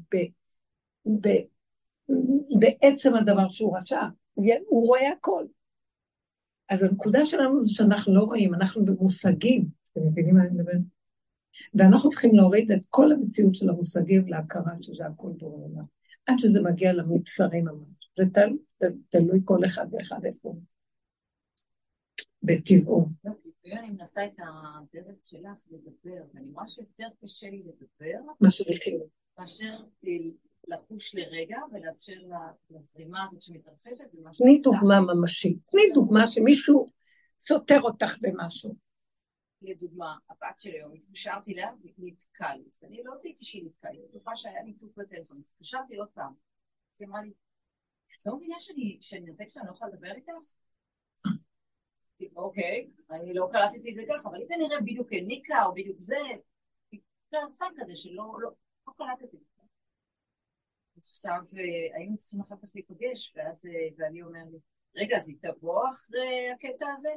בעצם הדבר שהוא רשע, הוא רואה הכל. אז הנקודה שלנו זה שאנחנו לא רואים, אנחנו במושגים, אתם מבינים מה אני מדבר? ואנחנו צריכים להוריד את כל המציאות של המושגים להכרה שזה הכל בעולם, עד שזה מגיע למבשרים ממש. זה תלוי כל אחד ואחד איפה, בטבעו. אני מנסה את הדרך שלך לדבר, ואני רואה שיותר קשה לי לדבר, מאשר לחוש לרגע ולאפשר לזרימה הזאת שמתרחשת. תני דוגמה ממשית, תני דוגמה שמישהו סותר אותך במשהו. לדוגמה, הבת של היום, התקשרתי לה ונתקלת, ואני לא עשיתי שהיא נתקלת, בטוחה שהיה ניתוק בטלפון, התקשרתי עוד פעם, זה אמרה לי, לא מבינה שאני נתק שאני לא יכולה לדבר איתך? אוקיי, אני לא קלטתי את זה ככה, אבל אם נראה בדיוק ניקה או בדיוק זה, תעשה כזה שלא קלטתי את זה. עכשיו, היינו צריכים אחר כך להיפגש, ואני אומר לי, רגע, אז היא תבוא אחרי הקטע הזה?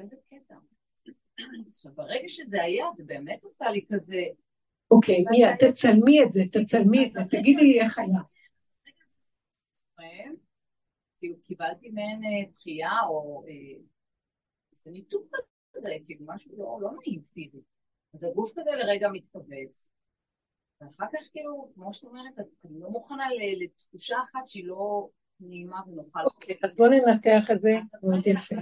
איזה קטע? עכשיו, ברגע שזה היה, זה באמת עשה לי כזה... אוקיי, מיה, תצלמי את זה, תגידי לי איך היה. רגע, זה צורם, כאילו קיבלתי מהן דחייה או... זה ניתוק כזה, כאילו משהו לא נעים פיזית. אז הגוף כזה לרגע מתכווץ. ואחר כך כאילו, כמו שאת אומרת, אני לא מוכנה לתחושה אחת שהיא לא נעימה ונוחה. אוקיי, אז בוא ננתח את זה. מאוד יפה.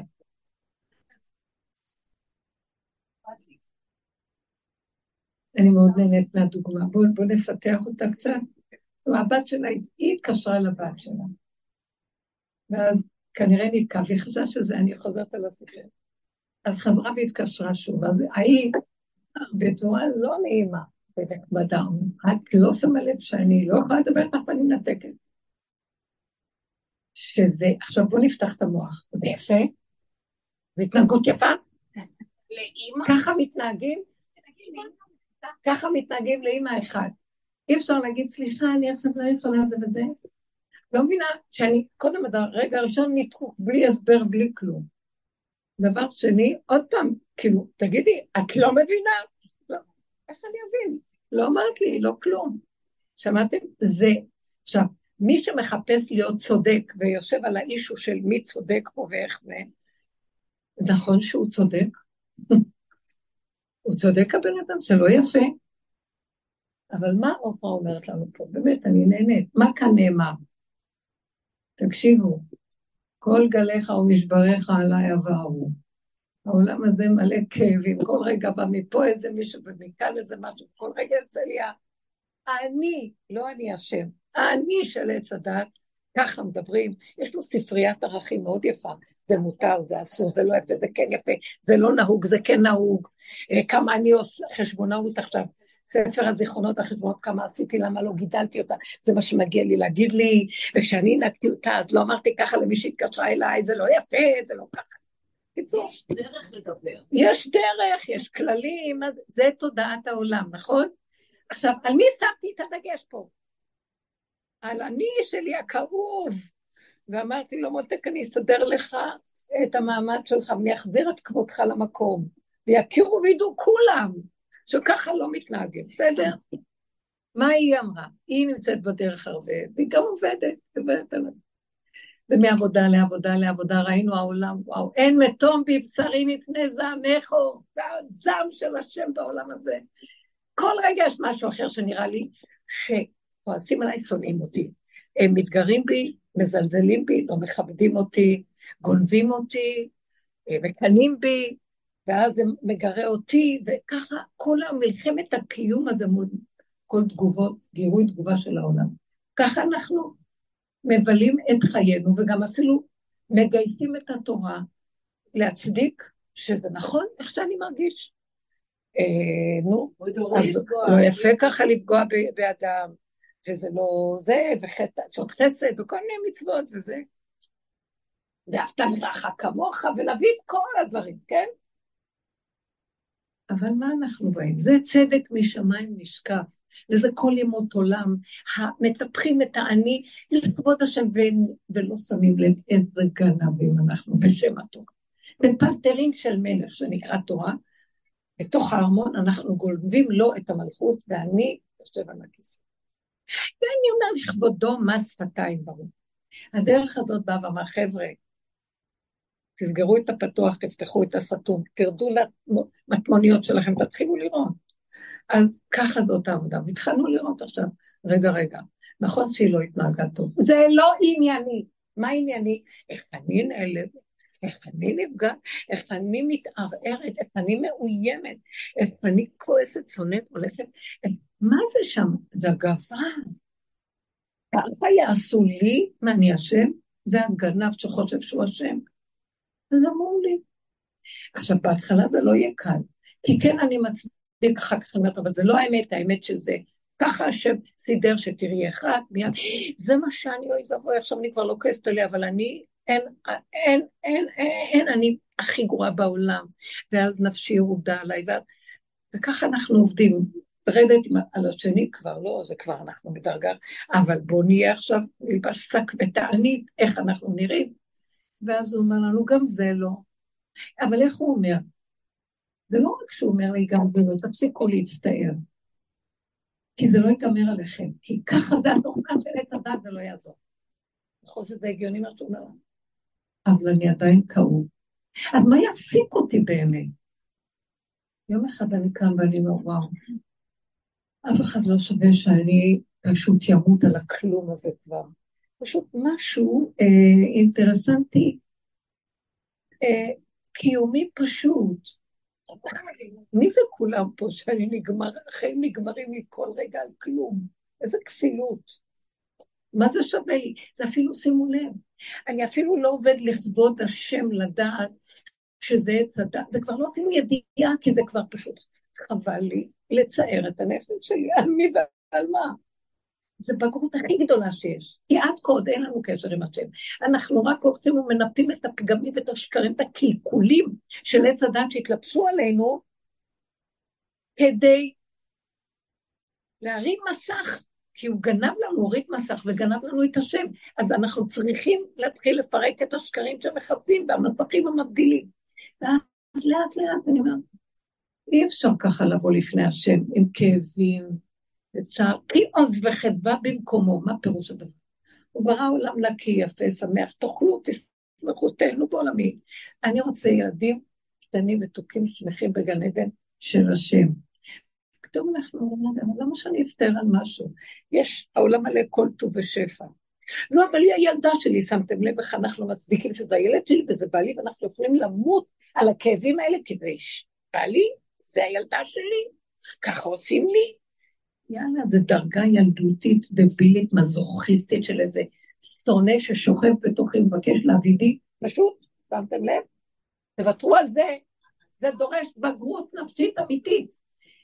אני מאוד נהנית מהדוגמה. בוא נפתח אותה קצת. הבת שלה, היא התקשרה לבת שלה. ואז כנראה נתקע, והיא חושבת שזה, אני חוזרת על השיחה. אז חזרה והתקשרה שוב, אז היא בצורה לא נעימה, בדרנו, את לא שמה לב שאני לא יכולה לדבר איתך ואני מנתקת. שזה, עכשיו בוא נפתח את המוח, זה יפה? זה התנהגות יפה? לאמא? ככה מתנהגים לאמא אחד. אי אפשר להגיד, סליחה, אני עכשיו לא יכולה זה וזה. לא מבינה שאני, קודם הרגע הראשון נתקוק, בלי הסבר, בלי כלום. דבר שני, עוד פעם, כאילו, תגידי, את לא מבינה? לא, איך אני אבין? לא אמרת לי, לא כלום. שמעתם? זה. עכשיו, מי שמחפש להיות צודק, ויושב על האישו של מי צודק פה ואיך זה, נכון שהוא צודק? הוא צודק הבן אדם, זה לא יפה. אבל מה אופרה אומרת לנו פה? באמת, אני נהנית. מה כאן נאמר? תקשיבו. כל גליך ומשבריך עליי עברו. העולם הזה מלא כאבים, כל רגע בא מפה איזה מישהו ומכאן איזה משהו, כל רגע יוצא לי, אני, לא אני השם, אני של עץ הדת, ככה מדברים, יש לו ספריית ערכים מאוד יפה, זה מותר, זה אסור, זה לא יפה, זה כן יפה, זה לא נהוג, זה כן נהוג, כמה אני עושה חשבונאות עכשיו, ספר הזיכרונות החשבונות, כמה עשיתי, למה לא גידלתי אותה, זה מה שמגיע לי להגיד לי, וכשאני נגתי אותה, אז לא אמרתי ככה למי שהתקשרה אליי, זה לא יפה, זה לא ככה. קיצור. יש דרך לדבר. יש דרך, יש כללים, זה תודעת העולם, נכון? עכשיו, על מי שמתי את הדגש פה? על אני שלי הכאוב, ואמרתי לו, מותק, אני אסדר לך את המעמד שלך, אני אחזיר את כבודך למקום, ויכירו וידעו כולם, שככה לא מתנהגת, בסדר? מה היא אמרה? היא נמצאת בדרך הרבה, והיא גם עובדת על זה. ומעבודה לעבודה, ראינו העולם, וואו, אין מתום בבשרי מפני זעמך, זה הזעם של השם בעולם הזה. כל רגע יש משהו אחר שנראה לי, שכועסים עליי, שונאים אותי. הם מתגרים בי, מזלזלים בי, לא מכבדים אותי, גונבים אותי, מקנים בי, ואז זה מגרה אותי, וככה כל המלחמת הקיום הזה מול כל תגובות, גירוי תגובה של העולם. ככה אנחנו מבלים את חיינו, וגם אפילו מגייסים את התורה להצדיק שזה נכון, איך שאני מרגיש. נו, אז לא יפה ככה לפגוע באדם, וזה לא זה, ושעות חסד, וכל מיני מצוות וזה. ואהבת לרעך כמוך, ולהביא את כל הדברים, כן? אבל מה אנחנו באים? זה צדק משמיים נשקף, וזה כל ימות עולם, מטפחים את העני לכבוד השם, ולא שמים לב איזה גנבים אנחנו בשם התורה. בפלטרים של מלך שנקרא תורה, בתוך הארמון אנחנו גולבים לו את המלכות, ואני יושב על הכיסא. ואני אומר לכבודו מה שפתיים ברור. הדרך הזאת באה ואמר, חבר'ה, תסגרו את הפתוח, תפתחו את הסתום, תרדו למטמוניות שלכם, תתחילו לראות. אז ככה זאת העבודה, והתחלנו לראות עכשיו, רגע, נכון שהיא לא התנהגה טוב. זה לא ענייני. מה ענייני? איך אני נעלב, איך אני נפגע, איך אני מתערערת, איך אני מאוימת, איך אני כועסת, שונאת, הולכת. מה זה שם? זה הגבה. ככה יעשו לי, מה אני אשם? זה הגנב שחושב שהוא אשם. אז אמרו לי. עכשיו, בהתחלה זה לא יהיה קל, כי כן אני מצדיק אחר כך, אבל זה לא האמת, האמת שזה ככה שסידר שתראי אחד, מיד, זה מה שאני אוהב, עכשיו אני כבר לא כעסת עליה, אבל אני, אין, אני הכי גרועה בעולם, ואז נפשי ירודה עליי, וככה אנחנו עובדים, רדת על השני כבר לא, זה כבר אנחנו בדרגה, אבל בוא נהיה עכשיו, נלבש שק בתענית, איך אנחנו נראים, ואז הוא אומר לנו, גם זה לא. אבל איך הוא אומר? זה לא רק שהוא אומר לי, גם זה לא, תפסיקו להצטער. כי זה לא ייגמר עליכם. כי ככה זה התוכנה של עץ הדת, זה לא יעזור. יכול שזה הגיוני מה שהוא אומר לנו. אבל אני עדיין כאוב. אז מה יפסיק אותי באמת? יום אחד אני קם ואני אומר, וואו, אף אחד לא שווה שאני פשוט ימות על הכלום הזה כבר. פשוט משהו אינטרסנטי, קיומי פשוט. מי זה כולם פה שאני נגמר, החיים נגמרים לי כל רגע על כלום? איזה כסילות. מה זה שווה לי? זה אפילו, שימו לב, אני אפילו לא עובד לכבוד השם לדעת שזה עץ הדעת, זה כבר לא אפילו ידיעה, כי זה כבר פשוט חבל לי לצער את הנפש שלי, על מי ועל מה. זה בגרות הכי גדולה שיש, כי עד קוד אין לנו קשר עם השם, אנחנו רק הולכים ומנפים את הפגמים ואת השקרים, את הקלקולים של עץ הדת שהתלבשו עלינו, כדי להרים מסך, כי הוא גנב לנו, הוריד מסך וגנב לנו את השם, אז אנחנו צריכים להתחיל לפרק את השקרים שמחפים והמסכים המבדילים, ואז לאט אני אומר, אי אפשר ככה לבוא לפני השם עם כאבים, לצער, כי עוז וחדווה במקומו, מה פירוש הדבר? הוא ברא עולם לקי, יפה, שמח, תאכלו, תשמחו, תהנו בעולמי. אני רוצה ילדים קטנים מתוקים, שמחים בגן עדן של השם. פתאום אנחנו אומרים, למה שאני אצטער על משהו? יש העולם מלא כל טוב ושפע. לא, אבל היא הילדה שלי, שמתם לב איך אנחנו מצדיקים שזה הילד שלי וזה בעלי, ואנחנו יכולים למות על הכאבים האלה, כדי שבעלי, זה הילדה שלי, ככה עושים לי. יאללה, זו דרגה ילדותית, דבילית, מזוכיסטית של איזה סטונה ששוכב בתוכי, מבקש להבידי, פשוט, שמתם לב? תוותרו על זה, זה דורש בגרות נפשית אמיתית,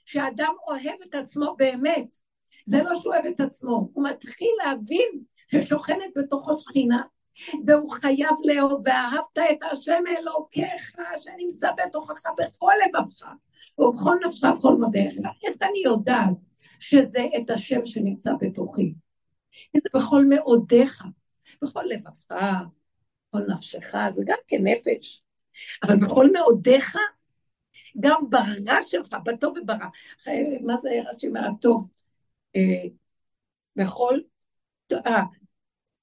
שהאדם אוהב את עצמו באמת, זה לא שהוא אוהב את עצמו, הוא מתחיל להבין ששוכנת בתוכו שכינה, והוא חייב לאהוב, ואהבת את השם אלוקיך, שנמצא בתוכך בכל לבבך, ובכל נפשך ובכל מאודך. איך אני יודעת שזה את השם שנמצא בתוכי? זה בכל מאודך, בכל לבבך, בכל נפשך, זה גם כנפש, אבל בכל מאודך, גם ברע שלך, בטוב וברע. מה זה רש"י אומר? הטוב, בכל,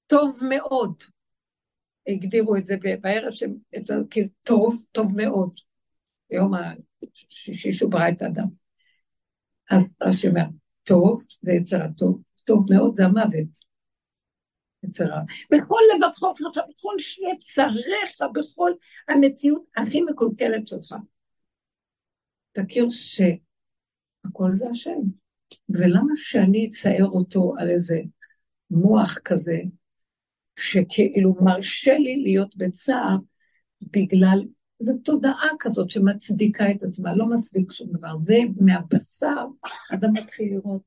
טוב מאוד, הגדירו את זה בערב, טוב, טוב מאוד, ביום השישי שהוא ברא את האדם. אז רש"י אומר, טוב, זה יצר הטוב, טוב מאוד זה המוות. יצרה. בכל לבבך, בכל שיצריך, בכל המציאות הכי מקולקלת שלך. תכיר שהכל זה השם. ולמה שאני אצייר אותו על איזה מוח כזה, שכאילו מרשה לי להיות בצער, בגלל, זו תודעה כזאת שמצדיקה את עצמה, לא מצדיק שום דבר, זה מהבשר, אדם מתחיל לראות,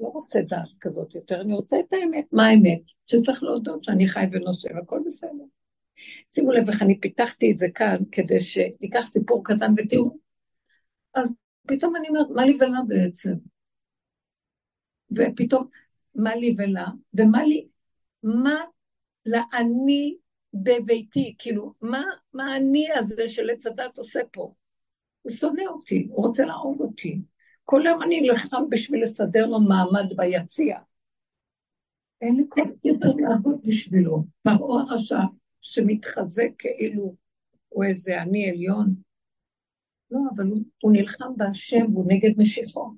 לא רוצה דעת כזאת יותר, אני רוצה את האמת, מה האמת? שצריך להודות שאני חי ונושב, הכל בסדר. שימו לב איך אני פיתחתי את זה כאן, כדי שניקח סיפור קטן ותראו. אז פתאום אני אומרת, מה לי ולה בעצם? ופתאום, מה לי ולה? ומה לי, מה לעני בביתי? כאילו, מה אני הזה שלצדת עושה פה? הוא שונא אותי, הוא רוצה להרוג אותי. כל יום אני לחם בשביל לסדר לו מעמד ביציע. אין לי כל יותר לעבוד בשבילו. פרעה הרשע שמתחזק כאילו הוא איזה אני עליון. לא, אבל הוא נלחם בהשם והוא נגד משיחו.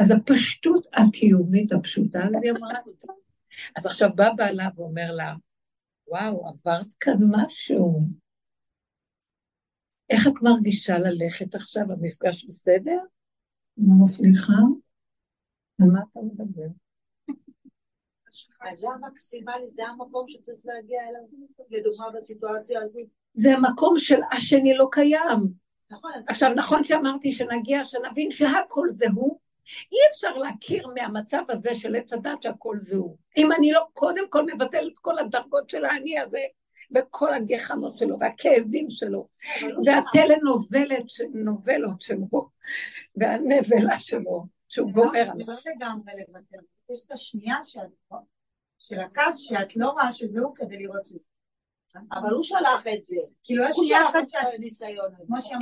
אז הפשטות הקיומית הפשוטה, אז היא אמרה אותה. אז עכשיו בא בעלה ואומר לה, וואו, עברת כאן משהו. איך את מרגישה ללכת עכשיו, המפגש בסדר? לא, סליחה, למה אתה מדבר? אז זה המקסימלי, זה המקום שצריך להגיע אליו, לדוגמה בסיטואציה הזאת. זה המקום של השני לא קיים. נכון. עכשיו, נכון שאמרתי שנגיע, שנבין שהכל זהו, אי אפשר להכיר מהמצב הזה של עץ הדת שהכל זהו. אם אני לא קודם כל מבטל את כל הדרגות של האני הזה, וכל הגחמות שלו, והכאבים שלו, והטלנובלות שלו, והנבלה שלו, שהוא גומר עליו. זה לא לגמרי לבטל, יש את השנייה של הכעס, שאת לא רואה שזהו כדי לראות שזה. אבל הוא שלח את זה. כאילו יש שנייה אחת של הניסיון.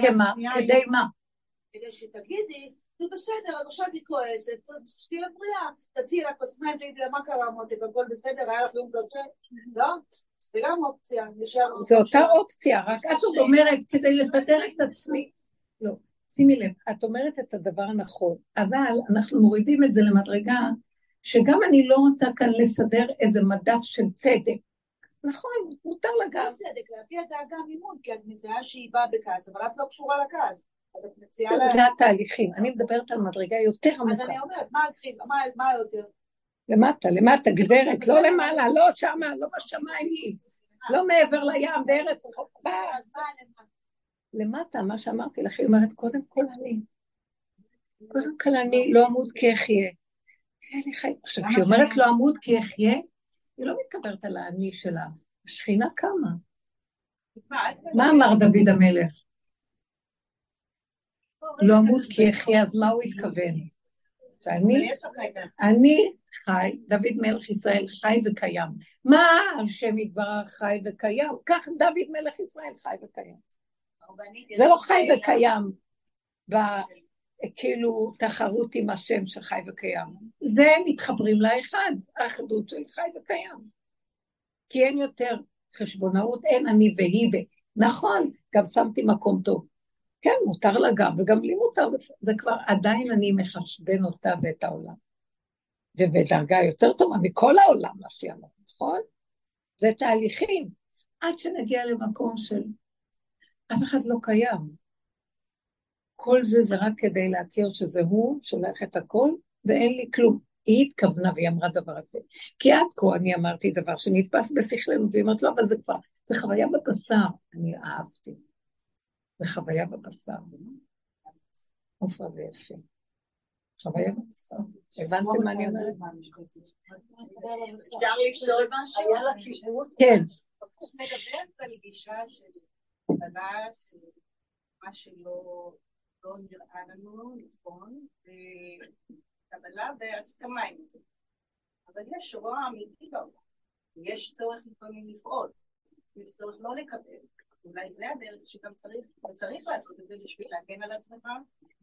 כמה? כדי מה? כדי שתגידי, זה בסדר, אני עכשיו מתכועסת, תשתי לבריאה, תציעי לה קוסמנט, תגידי לה מה קרה מותק, הכל בסדר, היה לך יום קשה, לא? זה גם אופציה, זה אותה אופציה, רק את אומרת, כדי לפטר את עצמי, לא, שימי לב, את אומרת את הדבר הנכון, אבל אנחנו מורידים את זה למדרגה, שגם אני לא רוצה כאן לסדר איזה מדף של צדק, נכון, מותר לגב. צדק, להביא את דאגה מימון, כי את מזהה שהיא באה בכעס, אבל את לא קשורה לכעס. זה התהליכים, אני מדברת על מדרגה יותר עמוקה. אז אני אומרת, מה יותר? למטה, למטה, גברת, לא למעלה, לא שמה, לא בשמיים היא, לא מעבר לים, בארץ, למטה, מה שאמרתי לך, היא אומרת, קודם כל אני לא עמוד כי אחיה, עכשיו, כשהיא אומרת לא עמוד כי אחיה, היא לא מתקברת על העני שלה, השכינה קמה. מה אמר דוד המלך? לא עמוד כי אחיה, אז מה הוא התכוון? אני חי, דוד מלך ישראל חי וקיים. מה השם יתברך חי וקיים? כך דוד מלך ישראל חי וקיים. זה לא חי וקיים, כאילו תחרות עם השם שחי וקיים. זה מתחברים לאחד, האחדות של חי וקיים. כי אין יותר חשבונאות, אין אני והיא. נכון, גם שמתי מקום טוב. כן, מותר לה גם, וגם לי מותר, זה כבר עדיין אני מחשבן אותה ואת העולם. ובדרגה יותר טובה מכל העולם, מה שאמרנו, נכון? זה תהליכים, עד שנגיע למקום של אף אחד לא קיים. כל זה רק כדי להכיר שזה הוא, שולח את הכל, ואין לי כלום. היא התכוונה והיא אמרה דבר הזה. כי עד כה אני אמרתי דבר שנתפס בשכלנו, והיא אמרת, לא, אבל זה כבר, זה חוויה בבשר, אני אהבתי. זה חוויה בבשר, אופה זה יפה. חוויה מטסה. הבנתם מה אני אומרת? אפשר לשאול משהו? היה לה כיוון? כן. מדברת על גישה של קבלה, של מה שלא נראה לנו, נכון, וקבלה והסכמה עם זה. אבל יש רוע אמיתי בעולם. יש צורך לפעמים לפעול, יש צורך לא לקבל. אולי זה הדרך שגם צריך לעשות את זה בשביל להגן על עצמך,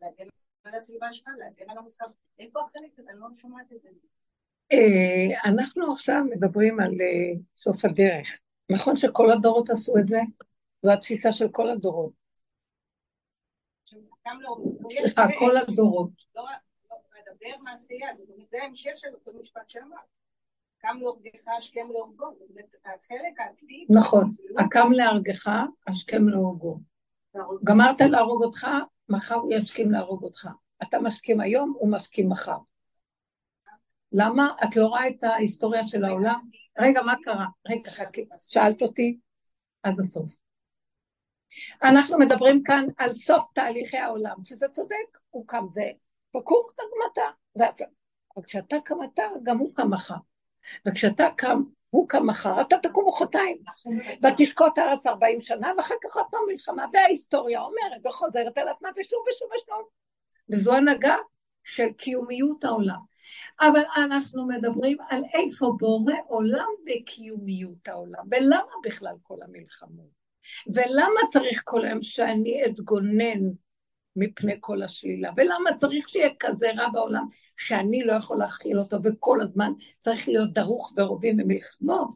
להגן על הסביבה שלך, להגן על המוסר. איפה החלק? אני לא שומעת את זה. אנחנו עכשיו מדברים על סוף הדרך. נכון שכל הדורות עשו את זה? זו התפיסה של כל הדורות. סליחה, כל הדורות. לא מדבר מעשייה, זה באמת המשך של אותו משפט שאמר. קם להורגך, השכם להורגו. החלק העתיד... נכון, הקם להרגך, השכם להורגו. גמרת להרוג אותך, מחר הוא ישכים להרוג אותך. אתה משכים היום, הוא משכים מחר. למה? את לא רואה את ההיסטוריה של העולם? רגע, מה קרה? רגע, שאלת אותי עד הסוף. אנחנו מדברים כאן על סוף תהליכי העולם, שזה צודק, הוא קם זה, וקום קמתה. וכשאתה קמתה, גם הוא קם מחר. וכשאתה קם, הוא קם מחר, אתה תקום מחרתיים, ותשקוט הארץ 40 שנה, ואחר כך עוד פעם מלחמה, וההיסטוריה אומרת, וחוזרת אל עצמה ושוב ושוב ושוב. וזו הנהגה של קיומיות העולם. אבל אנחנו מדברים על איפה בורא עולם בקיומיות העולם, ולמה בכלל כל המלחמות? ולמה צריך כל היום שאני אתגונן מפני כל השלילה? ולמה צריך שיהיה כזה רע בעולם שאני לא יכול להכיל אותו, וכל הזמן צריך להיות דרוך ורובים במלחמות?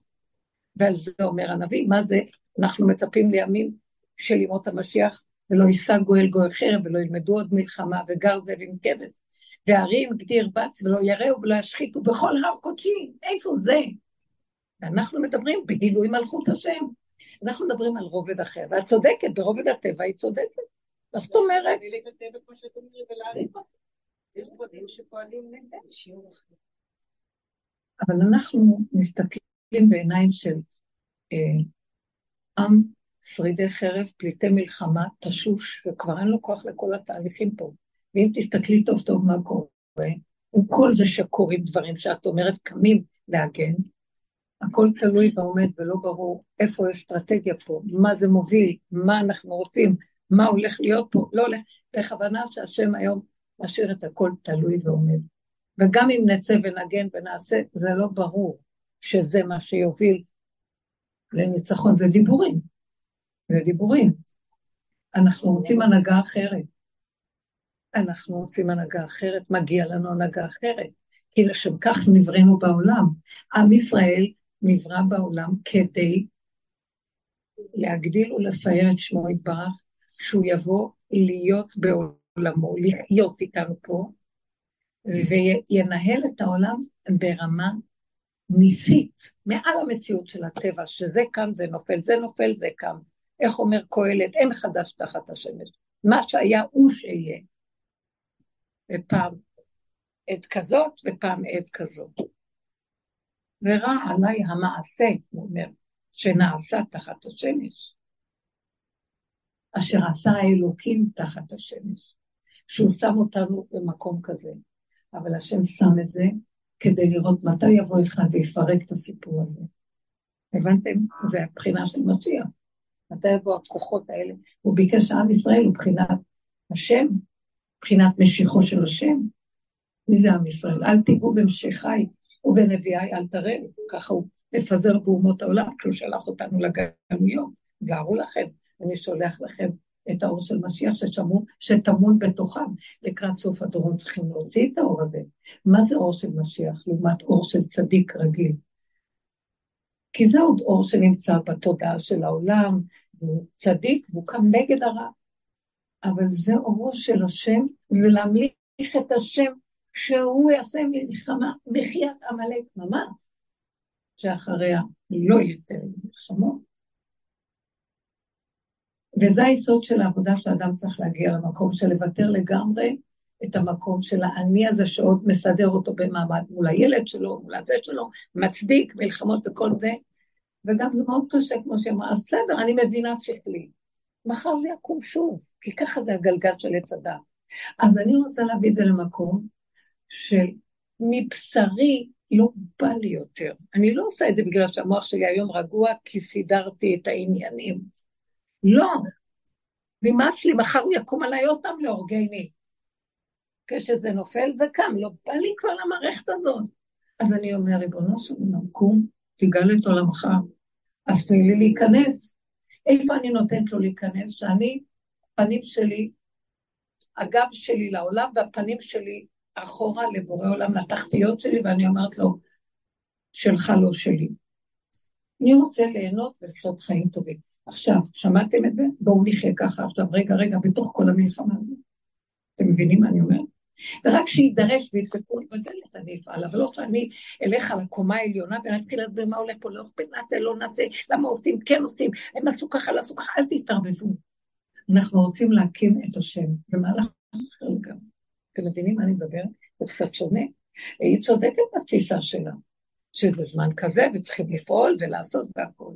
ועל זה אומר הנביא, מה זה? אנחנו מצפים לימים של ימות המשיח, ולא יישא גואל גוי חרב, ולא ילמדו עוד מלחמה, וגר זאב עם כבש. והרים גדיר בץ ולא יראו ולא ישחיתו בכל הר קודשי, איפה זה? ואנחנו מדברים בגילוי מלכות השם, אנחנו מדברים על רובד אחר, ואת צודקת, ברובד הטבע היא צודקת, זאת אומרת... אני לקטבת כמו שאת אומרת ולהריפה, יש דברים שפועלים נגד שיעור אחר. אבל אנחנו מסתכלים בעיניים של עם שרידי חרב, פליטי מלחמה, תשוש, וכבר אין לו כוח לכל התהליכים פה. ואם תסתכלי טוב טוב מה קורה, עם כל זה שקורים דברים שאת אומרת, קמים להגן, הכל תלוי ועומד ולא ברור, איפה האסטרטגיה פה, מה זה מוביל, מה אנחנו רוצים, מה הולך להיות פה, לא הולך, בכוונה שהשם היום משאיר את הכל תלוי ועומד. וגם אם נצא ונגן ונעשה, זה לא ברור שזה מה שיוביל לניצחון, זה דיבורים, זה דיבורים. אנחנו רוצים הנהגה אחרת. אנחנו עושים הנהגה אחרת, מגיע לנו הנהגה אחרת, כי לשם כך נבראנו בעולם. עם ישראל נברא בעולם כדי להגדיל ולפאר את שמו יתברך, שהוא יבוא להיות בעולמו, לחיות איתנו פה, וינהל את העולם ברמה ניסית, מעל המציאות של הטבע, שזה קם, זה נופל, זה נופל, זה קם. איך אומר קהלת, אין חדש תחת השמש, מה שהיה הוא שיהיה. ופעם עד כזאת, ופעם עד כזאת. ורע עליי המעשה, הוא אומר, שנעשה תחת השמש, אשר עשה האלוקים תחת השמש, שהוא שם אותנו במקום כזה, אבל השם שם את זה, כדי לראות מתי יבוא אחד ויפרק את הסיפור הזה. הבנתם? זה הבחינה של משיח. מתי יבוא הכוחות האלה? הוא ביקש עם ישראל, הוא בחינת השם, מבחינת משיחו של השם, מי זה עם ישראל? אל תיגעו במשיחי ובנביאי, אל תרעו, ככה הוא מפזר באומות העולם, כשהוא שלח אותנו לגלויות, זהרו לכם, אני שולח לכם את האור של משיח שתמול בתוכם, לקראת סוף הדורות צריכים להוציא את האור הזה. מה זה אור של משיח? לעומת אור של צדיק רגיל. כי זה עוד אור שנמצא בתודעה של העולם, והוא צדיק, והוא קם נגד הרע. אבל זה אורו של השם, ולהמליך את השם, שהוא יעשה מלחמה, בחיית עמלק ממש, שאחריה לא יותר מלחמות. וזה היסוד של העבודה שאדם צריך להגיע למקום, של לוותר לגמרי את המקום של העני הזה, שעוד מסדר אותו במעמד, מול הילד שלו, מול הזה שלו, מצדיק, מלחמות וכל זה, וגם זה מאוד קשה, כמו שאמרה, אז בסדר, אני מבינה שכלי. מחר זה יקום שוב, כי ככה זה הגלגל של הצדה. אז אני רוצה להביא את זה למקום, של מבשרי לא בא לי יותר. אני לא עושה את זה בגלל שהמוח שלי היום רגוע, כי סידרתי את העניינים. לא. נמאס לי, מחר הוא יקום עליי אותם לאורגני. כשזה נופל זה קם, לא בא לי כל המערכת הזאת. אז אני אומר, ריבונו של עולם, תגלה את עולמך, אז תני לי להיכנס. איפה אני נותנת לו להיכנס? שאני, פנים שלי, הגב שלי לעולם, והפנים שלי אחורה לבורא עולם, לתחתיות שלי, ואני אומרת לו, שלך לא שלי. אני רוצה ליהנות ולחיות חיים טובים. עכשיו, שמעתם את זה? בואו נחיה ככה עכשיו, רגע, בתוך כל המלחמה. אתם מבינים מה אני אומרת? ורק שידרש ויתקעו לי בדלת אני אפעל, אבל לא שאני אלך על הקומה העליונה ואני אתחיל לדבר מה הולך פה, לא אוכפת נעצה, לא נעצה, למה עושים, כן עושים, הם עשו ככה, לעשו ככה, אל תתערבבו. אנחנו רוצים להקים את השם, זה מהלך אחר גם. אתם מבינים מה אני מדבר? זה קצת שונה. היא צודקת בתפיסה שלה, שזה זמן כזה וצריכים לפעול ולעשות והכל.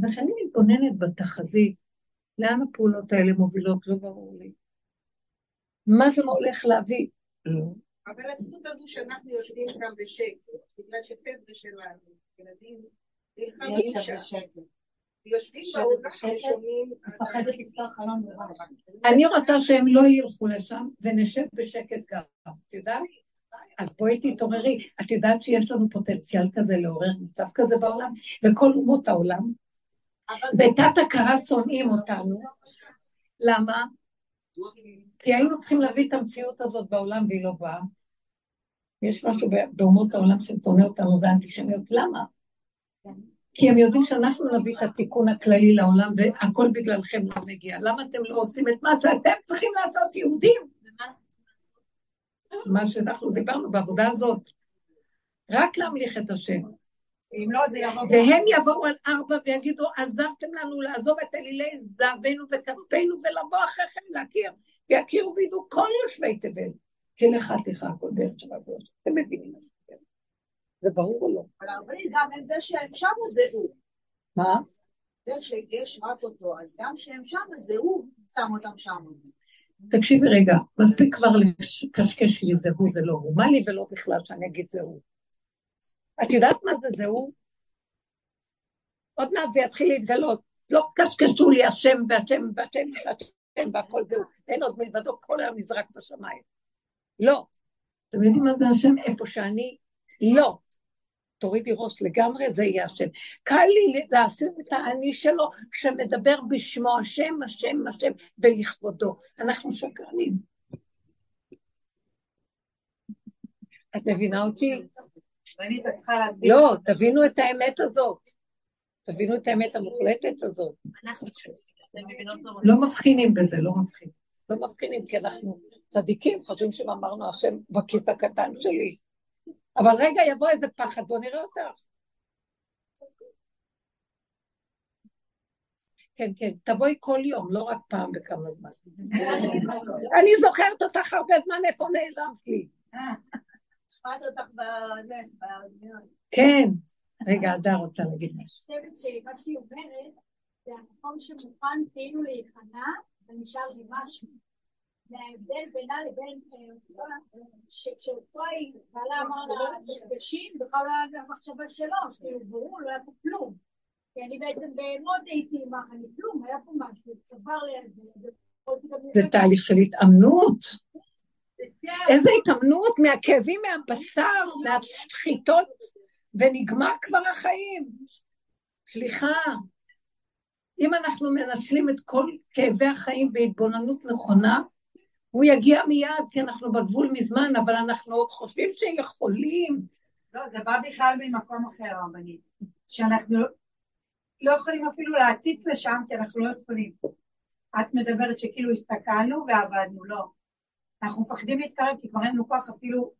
אבל כשאני מתבוננת בתחזית, לאן הפעולות האלה מובילות, לא ברור לי. מה זה הולך להביא? אבל הזכות הזו שאנחנו יושבים כאן בשקט, בגלל שפבר'ה שלנו, ילדים, נלחמים בשקט. יושבים בשקט, מפחדת לפתוח חלון לבן. אני רוצה שהם לא ילכו לשם, ונשב בשקט גם. את יודעת? אז בואי תתעוררי. את יודעת שיש לנו פוטנציאל כזה לעורר מצב כזה בעולם, וכל אומות העולם, בתת הכרה שונאים אותנו. למה? כי היינו צריכים להביא את המציאות הזאת בעולם והיא לא באה. יש משהו באומות העולם שצונא אותנו ואנטישמיות, למה? כי הם יודעים שאנחנו נביא את התיקון הכללי לעולם והכל בגללכם לא מגיע. למה אתם לא עושים את מה שאתם צריכים לעשות יהודים? מה שאנחנו דיברנו בעבודה הזאת, רק להמליך את השם. והם יבואו על 4 ויגידו, עזרתם לנו לעזוב את אלילי זהבנו וכספנו ולבוא אחריכם להכיר, ויכירו וידעו כל יושבי תבל, כלך תיכה הכל דרך של הגלוש, אתם מבינים את זה, זה ברור או לא? אבל הרבה גם הם זה שהם שם זה הוא. מה? זה שיש רק אותו, אז גם שהם שם זה הוא, שם אותם שם. תקשיבי רגע, מספיק כבר לקשקש לי זה הוא, זה לא הוא, מה לי ולא בכלל שאני אגיד זה הוא. את יודעת מה זה זהו? עוד מעט זה יתחיל להתגלות, לא קשקשו לי השם והשם והשם והשם והכל זהו, אין עוד מלבדו כל היום נזרק בשמיים. לא. אתם יודעים מה זה השם? איפה שאני לא. תורידי ראש לגמרי, זה יהיה השם. קל לי להסיף את האני שלו, שמדבר בשמו השם, השם, השם, ולכבודו. אנחנו שקרנים. את מבינה אותי? לא, תבינו את האמת הזאת, תבינו את האמת המוחלטת הזאת. לא מבחינים בזה, לא מבחינים כי אנחנו צדיקים, חושבים שאמרנו השם בכיס הקטן שלי, אבל רגע יבוא איזה פחד, בוא נראה אותך. כן, תבואי כל יום, לא רק פעם בכמה זמן. אני זוכרת אותך הרבה זמן, איפה נעלמת לי? שמעת אותך בזה, במיון. כן. רגע, אדר רוצה להגיד משהו. אני חושבת שמה שהיא אומרת, זה המקום שמוכן כאילו להיכנע, ונשאר לי משהו. וההבדל בינה לבין שאותו היא בעלה אמרה נפגשים, בכלל המחשבה שלו, כאילו ברור, לא היה פה כלום. כי אני בעצם מאוד הייתי עם כלום, היה פה משהו, צבר לי. זה תהליך של התאמנות. איזה התאמנות מהכאבים, מהבשר, מהשחיתות, ונגמר כבר החיים. סליחה, אם אנחנו מנצלים את כל כאבי החיים בהתבוננות נכונה, הוא יגיע מיד, כי אנחנו בגבול מזמן, אבל אנחנו עוד חושבים שיכולים. לא, זה בא בכלל ממקום אחר, רבנית, שאנחנו לא יכולים אפילו להציץ לשם, כי אנחנו לא יכולים. את מדברת שכאילו הסתכלנו ועבדנו, לא. אנחנו מפחדים להתקרב, כי כבר אין לו כוח אפילו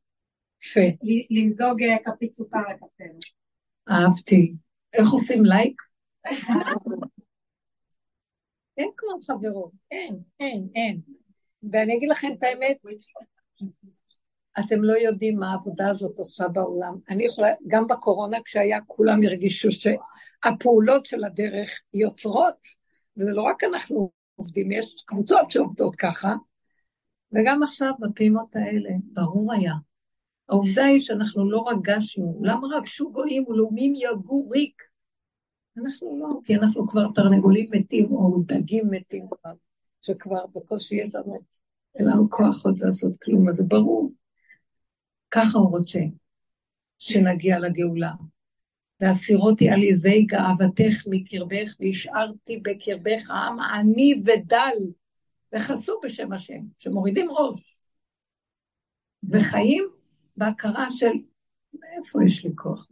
למזוג כפית סוכר לקפה. אהבתי. איך עושים לייק? אין כבר חברות. אין. ואני אגיד לכם את האמת, אתם לא יודעים מה העבודה הזאת עושה בעולם. אני יכולה, גם בקורונה כשהיה, כולם הרגישו שהפעולות של הדרך יוצרות, וזה לא רק אנחנו עובדים, יש קבוצות שעובדות ככה, וגם עכשיו בפעימות האלה, ברור היה העובדה היא שאנחנו לא רגשנו, למה רגשו גויים ולאומים יגו ריק? אנחנו לא, כי אנחנו כבר תרנגולים מתים או דגים מתים, שכבר בקושי יש לנו, אין לנו כוח עוד לעשות כלום, אז זה ברור. ככה הוא רוצה שנגיע לגאולה. והסירותי על יזי גאוותך מקרבך, והשארתי בקרבך העם עני ודל, וחסו בשם השם, שמורידים ראש, וחיים בהכרה של, מאיפה יש לי כוח?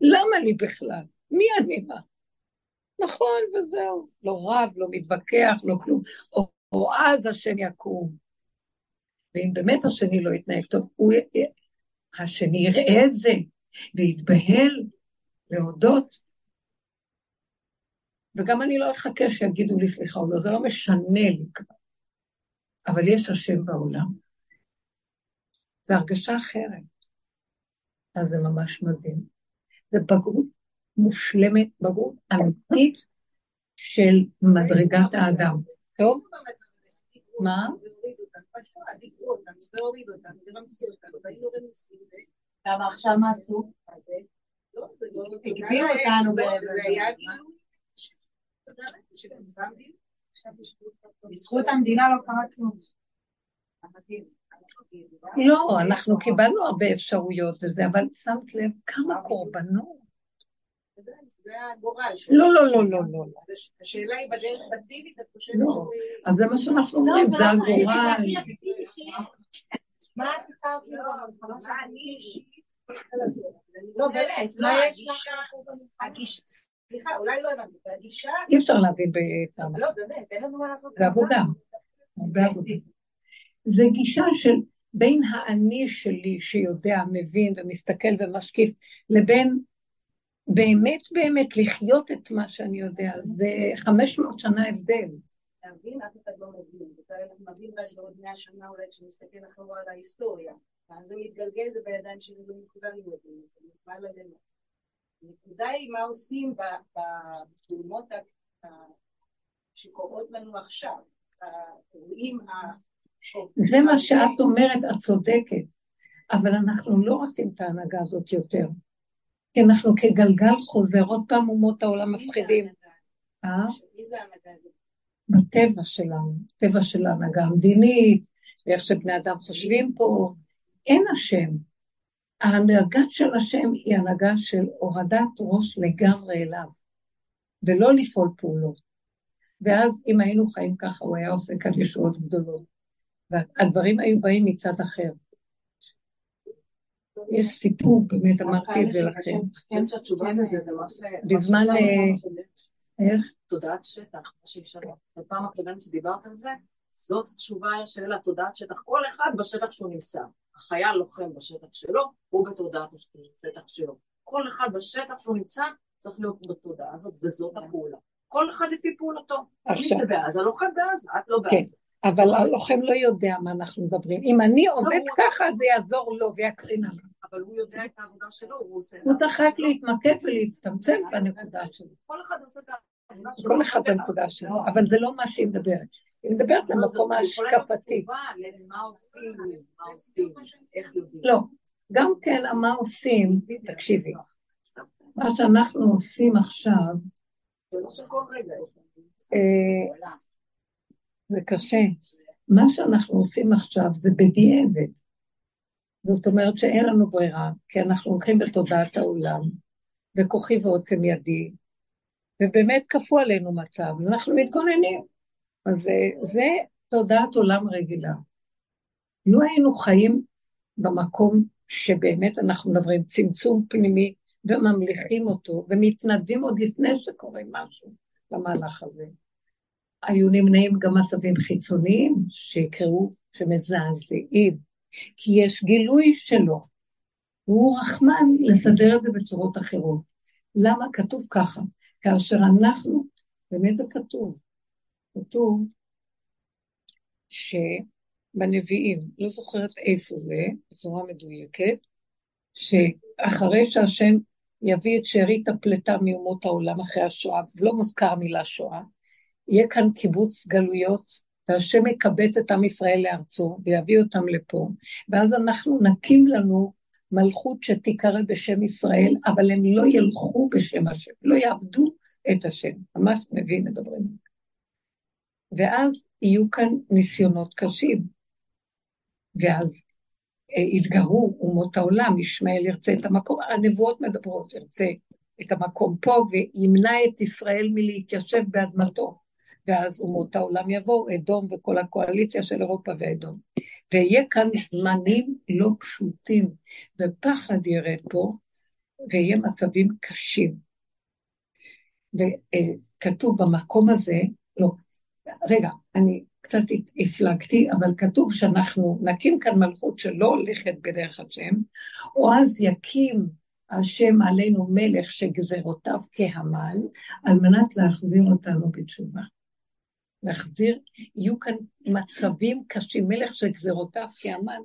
למה לי בכלל? מי אני מה? נכון, וזהו, לא רב, לא מתווכח, לא כלום, או אז השם יקום. ואם באמת השני לא יתנהג טוב, השני יראה את זה, ויתבהל, להודות, וגם אני לא אחכה שיגידו לי סליחה או לא, זה לא משנה לי כבר, אבל יש השם בעולם, זה הרגשה אחרת, אז זה ממש מדהים, זה בגרות מושלמת, בגרות אמיתית של מדרגת האדם, טוב? מה? למה עכשיו מה עשו? תגביר אותנו בזכות המדינה לא קרה כלום. לא, אנחנו קיבלנו הרבה אפשרויות וזה, אבל שמת לב כמה קורבנות. זה הגורל. לא, לא, לא, לא, לא. השאלה היא בדרך פסיבית, את חושבת? לא, אז זה מה שאנחנו אומרים, זה הגורל. מה את חושבת? לא, אני אישית. לא, באמת, מה יש לך? הגישה, סליחה, אולי לא הבנתי, הגישה... אי אפשר להבין בכמה. לא, באמת, אין לנו מה לעשות. זה עבודה. זה גישה של בין האני שלי שיודע, מבין ומסתכל ומשקיף, לבין באמת באמת לחיות את מה שאני יודע, זה 500 שנה הבדל. להבין, אף אחד לא מבין, אתה מבין רק בעוד 100 שנה אולי כשמסתכל אחורה על ההיסטוריה. אז זה מתגלגל, זה בידיים שלי, לא נקודה לימודים, זה נקבל עלינו. הנקודה היא מה עושים בפעומות שקוראות לנו עכשיו, התרועים השופטים. זה מה שאת אומרת, את צודקת, אבל אנחנו לא רוצים את ההנהגה הזאת יותר, כי אנחנו כגלגל חוזר, עוד פעם אומות העולם מפחידים. מי זה ההנהגה הזאת? בטבע שלנו, טבע של ההנהגה המדינית, ואיך שבני אדם חושבים פה, אין השם. ההנהגה של השם היא הנהגה של הורדת ראש לגמרי אליו, ולא לפעול פעולות. ואז אם היינו חיים ככה, הוא היה עושה כאן ישועות גדולות. והדברים היו באים מצד אחר. יש סיפור, באמת אמרתי את זה לכם. כן, שהתשובה לזה זה מה ש... בזמן... איך? תודעת שטח, מה שאפשר. בפעם הקודמת שדיברת על זה, זאת התשובה של התודעת שטח. כל אחד בשטח שהוא נמצא. החייל לוחם בשטח שלו, הוא בתודעת השטח שלו. כל אחד בשטח שהוא נמצא, צריך להיות בתודעה הזאת, וזאת הפעולה. כל אחד לפי פעולתו. עכשיו. מי שבאז, הלוחם באז, את לא באז. כן, אבל הלוחם לא יודע מה אנחנו מדברים. אם אני עובד ככה, זה יעזור לו ויקרין עליו. אבל הוא יודע את העבודה שלו, הוא עושה... הוא צריך רק להתמקד ולהצטמצם בנקודה שלו. כל אחד עושה את העבודה שלו. כל אחד בנקודה שלו, אבל זה לא מה שהיא מדברת. היא מדברת למקום ההשקפתי. מה עושים, מה עושים, איך יודעים? לא, גם כן, מה עושים, תקשיבי, מה שאנחנו עושים עכשיו, זה קשה, מה שאנחנו עושים עכשיו זה בדיעבד, זאת אומרת שאין לנו ברירה, כי אנחנו הולכים בתודעת העולם, וכוחי ועוצם ידי, ובאמת כפו עלינו מצב, אז אנחנו מתגוננים, אז זה תודעת עולם רגילה. לא היינו חיים במקום שבאמת אנחנו מדברים צמצום פנימי, וממליכים אותו, ומתנדבים עוד לפני שקורה משהו למהלך הזה. היו נמנעים גם מצבים חיצוניים, שיקראו שמזעזעים, כי יש גילוי שלו, והוא רחמן לסדר את זה בצורות אחרות. למה? כתוב ככה, כאשר אנחנו, באמת זה כתוב, כתוב שבנביאים, לא זוכרת איפה זה, בצורה מדויקת, שאחרי שהשם יביא את שארית הפלטה מאומות העולם אחרי השואה, ולא מוזכר מילה שואה, יהיה כאן קיבוץ גלויות, והשם יקבץ את עם ישראל לארצו, ויביא אותם לפה, ואז אנחנו נקים לנו מלכות שתיקרא בשם ישראל, אבל הם לא ילכו בשם השם, לא יעבדו את השם, ממש מביאים מדברים. ואז יהיו כאן ניסיונות קשים, ואז יתגרו אומות העולם, ישמעאל ירצה את המקום, הנבואות מדברות, ירצה את המקום פה, וימנע את ישראל מלהתיישב באדמתו, ואז אומות העולם יבואו, אדום וכל הקואליציה של אירופה ואדום. ויהיה כאן זמנים לא פשוטים, ופחד ירד פה, ויהיה מצבים קשים. וכתוב במקום הזה, לא, רגע, אני קצת הפלגתי, אבל כתוב שאנחנו נקים כאן מלכות שלא הולכת בדרך השם, או אז יקים השם עלינו מלך שגזרותיו כהמל, על מנת להחזיר אותנו בתשובה. להחזיר, יהיו כאן מצבים קשים, מלך שגזרותיו כהמל,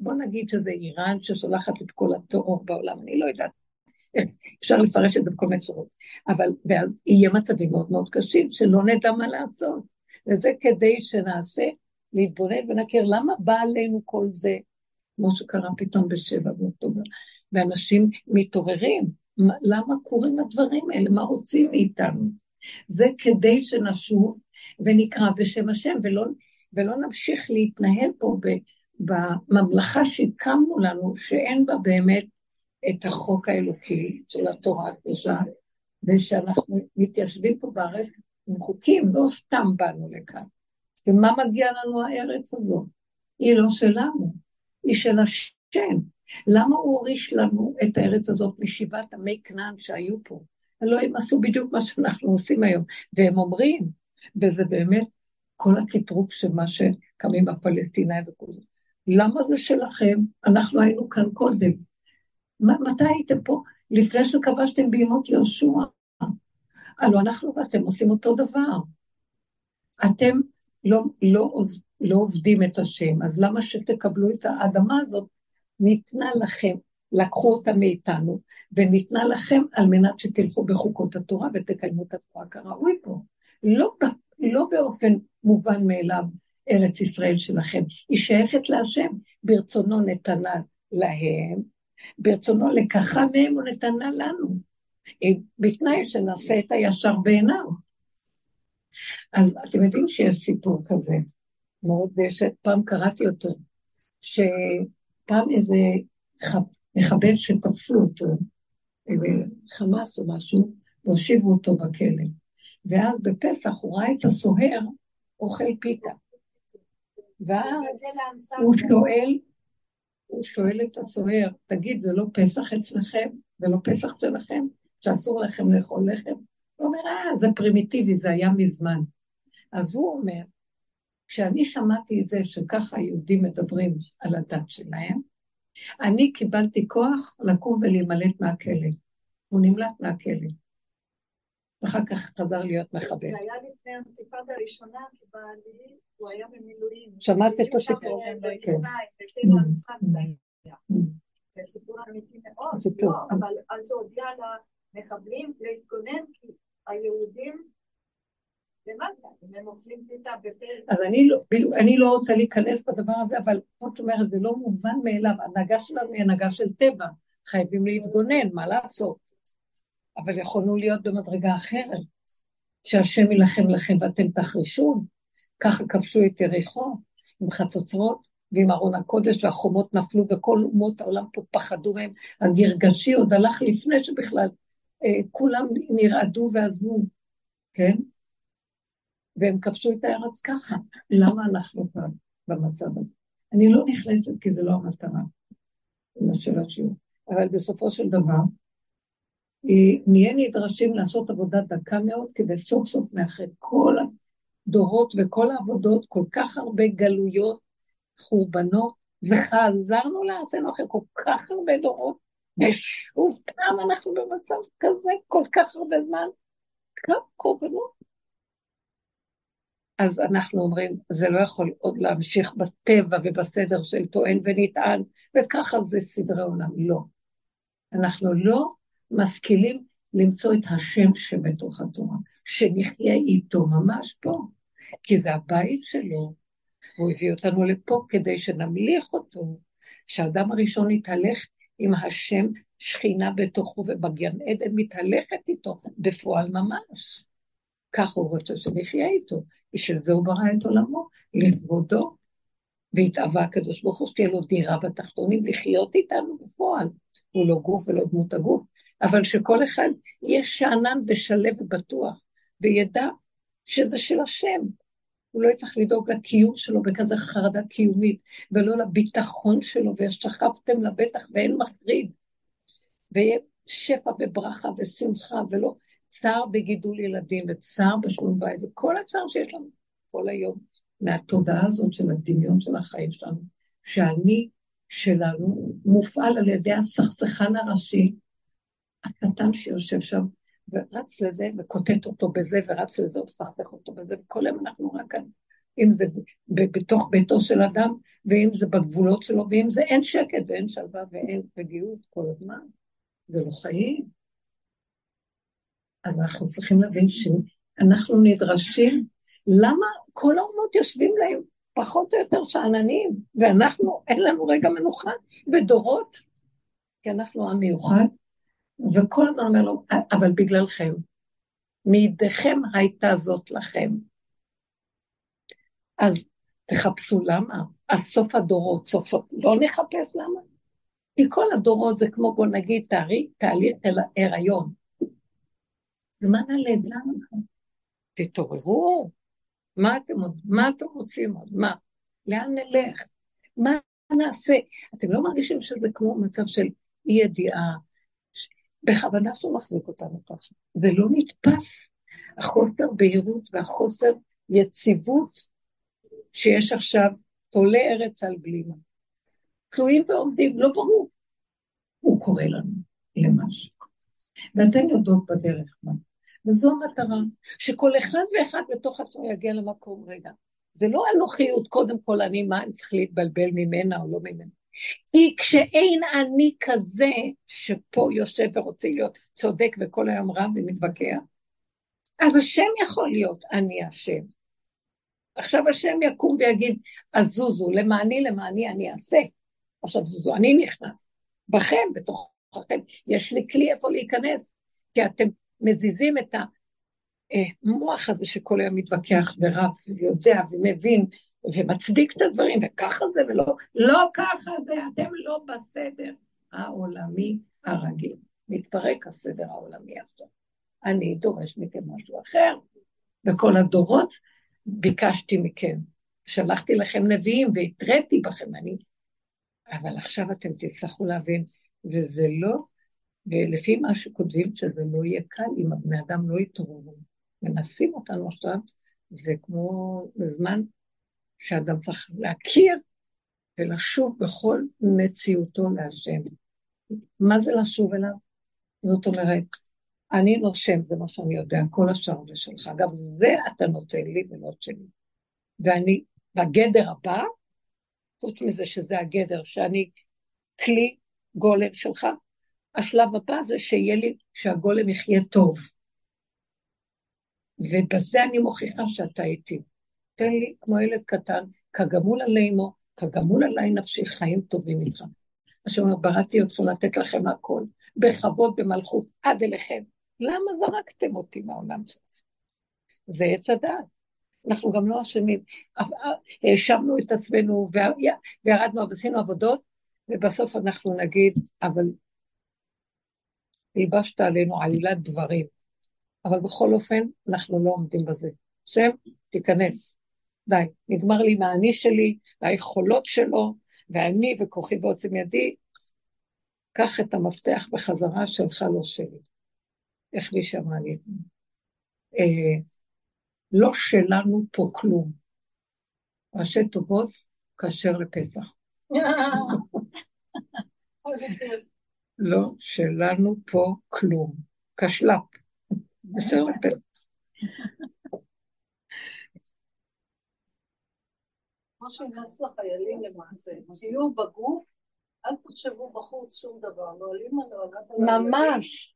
בוא נגיד שזה איראן ששולחת את כל התואר בעולם, אני לא יודעת, אפשר לפרש את זה בכל מיני צורות, אבל ואז יהיה מצבים מאוד מאוד קשים, שלא נדע מה לעשות, וזה כדי שנעשה, להתבונן ונכיר, למה בא עלינו כל זה, כמו שקרה פתאום בשבע באוקטובר, ואנשים מתעוררים, למה קוראים הדברים האלה, מה רוצים מאיתנו, זה כדי שנשוב ונקרא בשם השם, ולא נמשיך להתנהל פה בממלכה שקמנו לנו, שאין בה באמת את החוק האלוקי של התורה הקדושה, ושאנחנו מתיישבים פה בארץ עם חוקים, לא סתם באנו לכאן. ומה מגיע לנו הארץ הזו? היא לא שלנו, היא של השם. למה הוא הוריש לנו את הארץ הזאת משבעת עמי כנען שהיו פה? הלוא הם עשו בדיוק מה שאנחנו עושים היום, והם אומרים, וזה באמת כל הקטרוק של מה שקמים הפלסטינאים וכל זה. למה זה שלכם? אנחנו היינו כאן קודם. מתי הייתם פה? לפני שכבשתם בימות יהושע. הלוא אנחנו ואתם עושים אותו דבר. אתם לא עובדים את השם, אז למה שתקבלו את האדמה הזאת? ניתנה לכם, לקחו אותה מאיתנו, וניתנה לכם על מנת שתלכו בחוקות התורה, ותקיימו את התורה כראוי פה. לא באופן מובן מאליו ארץ ישראל שלכם, היא שייכת להשם, ברצונו נתנה להם, ברצונו לקחה מהם ונתנה לנו, בתנאי שנעשה את הישר בעיניו. אז אתם יודעים שיש סיפור כזה, מאוד שפעם קראתי אותו, שפעם איזה מחבל שתפסו אותו, חמאס או משהו, והושיבו אותו בכלא. ואז בפסח הוא ראה את הסוהר, אוכל פיתה. ואז הוא שואל את הסוהר, תגיד, זה לא פסח אצלכם? זה לא פסח שלכם? שאסור לכם לאכול לחם? הוא אומר, זה פרימיטיבי, זה היה מזמן. אז הוא אומר, כשאני שמעתי את זה, שככה היהודים מדברים על הדת שלהם, אני קיבלתי כוח לקום ולהימלט מהכלא. הוא נמלט מהכלא. ואחר כך חזר להיות מחבל. זה היה לפני האינתיפאדה הראשונה, כי בעלי הוא היה במילואים. שמעת את הסיפור? כן. זה סיפור אמיתי מאוד, אבל אז זה הודיע למחבלים להתגונן, כי היהודים למטה, הם אוכלים פיתה בפרק. אז אני לא רוצה להיכנס בדבר הזה, אבל כמו שאומרת, זה לא מובן מאליו, הנהגה שלנו היא הנהגה של טבע, חייבים להתגונן, מה לעשות? אבל יכולנו להיות במדרגה אחרת, שהשם ילחם לכם ואתם תחרישון, ככה כבשו את יריחו, עם חצוצרות ועם ארון הקודש, והחומות נפלו, וכל אומות העולם פה פחדו מהם, הגרגשי עוד הלך לפני שבכלל, כולם נרעדו ועזבו, כן? והם כבשו את הארץ ככה, למה אנחנו כאן במצב הזה? אני לא נכנסת כי זה לא המטרה, של השיעור, אבל בסופו של דבר, נהיה נדרשים לעשות עבודה דקה מאוד, כדי סוף סוף מאחרי כל הדורות וכל העבודות, כל כך הרבה גלויות, חורבנות, וחזרנו לארצנו אחרי כל כך הרבה דורות, ושוב פעם אנחנו במצב כזה, כל כך הרבה זמן, כמה קורבנות. אז אנחנו אומרים, זה לא יכול עוד להמשיך בטבע ובסדר של טוען ונטען, וככה זה סדרי עולם, לא. אנחנו לא משכילים למצוא את השם שבתוך התורה, שנחיה איתו ממש פה, כי זה הבית שלו, הוא הביא אותנו לפה כדי שנמליך אותו, שהאדם הראשון יתהלך עם השם שכינה בתוכו ובגן עדן מתהלכת איתו בפועל ממש. כך הוא רוצה שנחיה איתו, בשביל זה הוא ברא את עולמו, לכבודו, והתאווה הקדוש ברוך הוא שתהיה לו דירה בתחתונים, לחיות איתנו בפועל, הוא לא גוף ולא דמות הגוף, אבל שכל אחד יהיה שאנן ושלב ובטוח, וידע שזה של השם, הוא לא יצטרך לדאוג לקיום שלו בכזה חרדה קיומית, ולא לביטחון שלו, ושכבתם לבטח ואין מחריד, ויהיה שפע וברכה ושמחה, ולא צער בגידול ילדים, וצער בשלום בית, וכל הצער שיש לנו כל היום, מהתודעה הזאת של הדמיון של החיים שלנו, שאני שלנו מופעל על ידי הסכסכן הראשי, הקטן שיושב שם, ורץ לזה וקוטט אותו בזה, ורץ לזה וסכסך אותו בזה, וכל יום אנחנו רק כאן, אם זה בתוך ביתו של אדם, ואם זה בגבולות שלו, ואם זה אין שקט ואין שלווה ואין רגיעות כל הזמן, זה לא חיים. אז אנחנו צריכים להבין שאנחנו נדרשים, למה כל האומות יושבים להם פחות או יותר שעננים, ואנחנו, אין לנו רגע מנוחה בדורות, כי אנחנו עם מיוחד, וכל הזמן אומר לו, אבל בגללכם, מידיכם הייתה זאת לכם. אז תחפשו למה, אז סוף הדורות, סוף סוף, לא נחפש למה, כי כל הדורות זה כמו בוא נגיד תהליך אל ההיריון, זמן הלב, למה? תתעוררו, מה אתם רוצים עוד? מה? לאן נלך? מה נעשה? אתם לא מרגישים שזה כמו מצב של אי ידיעה, בכוונה שהוא מחזיק אותנו ככה, זה לא נתפס, החוסר בהירות והחוסר יציבות שיש עכשיו, תולה ארץ על בלימה, תלויים ועומדים, לא ברור, הוא קורא לנו למשהו, ואתם יודעות בדרך מה, וזו המטרה, שכל אחד ואחד בתוך עצמו יגיע למקום רגע, זה לא הלוחיות, קודם כל אני מה, אני צריך להתבלבל ממנה או לא ממנה, כי כשאין אני כזה שפה יושב ורוצה להיות צודק וכל היום רב ומתווכח, אז השם יכול להיות אני השם. עכשיו השם יקום ויגיד, אז זוזו, למעני אני אעשה. עכשיו זוזו, אני נכנס. בכם, בתוככם, יש לי כלי איפה להיכנס, כי אתם מזיזים את המוח הזה שכל היום מתווכח ורב ויודע ומבין, ומצדיק את הדברים, וככה זה ולא, לא ככה זה, אתם לא בסדר העולמי הרגיל, מתפרק הסדר העולמי עכשיו, אני דורש מכם משהו אחר, בכל הדורות ביקשתי מכם, שלחתי לכם נביאים והתראיתי בכם, אבל עכשיו אתם תצטרכו להבין, וזה לא, ולפי מה שכותבים שזה לא יהיה קל, אם הבני אדם לא יתעוררו, מנסים אותנו עכשיו, זה כמו בזמן, שאדם צריך להכיר ולשוב בכל מציאותו להשם. מה זה לשוב אליו? זאת אומרת, אני נושם, זה מה שאני יודע, כל השאר זה שלך. אגב, זה אתה נותן לי ולא שלי. ואני בגדר הבא, חוץ מזה שזה הגדר, שאני כלי גולם שלך, השלב הבא זה שיהיה לי שהגולם יחיה טוב. ובזה אני מוכיחה שאתה איתי. תן לי כמו ילד קטן, כגמול עלי אמו, כגמול עלי נפשי, חיים טובים איתך. אשר בראתי אותך לתת לכם הכל, בכבוד במלכות, עד אליכם. למה זרקתם אותי מהעולם שלכם? זה עץ הדעת. אנחנו גם לא אשמים, האשמנו את עצמנו, וירדנו, עשינו עבודות, ובסוף אנחנו נגיד, אבל הלבשת עלינו עלילת דברים. אבל בכל אופן, אנחנו לא עומדים בזה. שם, תיכנס. די, נגמר לי מהאני שלי, והיכולות שלו, ואני וכוחי בעוצם ידי, קח את המפתח בחזרה שלך לא שלי. איך לי שמע לי? לא שלנו פה כלום. ראשי טובות, כאשר לפסח. לא שלנו פה כלום. כשלאפ. כאשר לפסח. מה שנעץ לחיילים למעשה, שיהיו בגוף, אל תחשבו בחוץ שום דבר, נועלים הנועלת. ממש,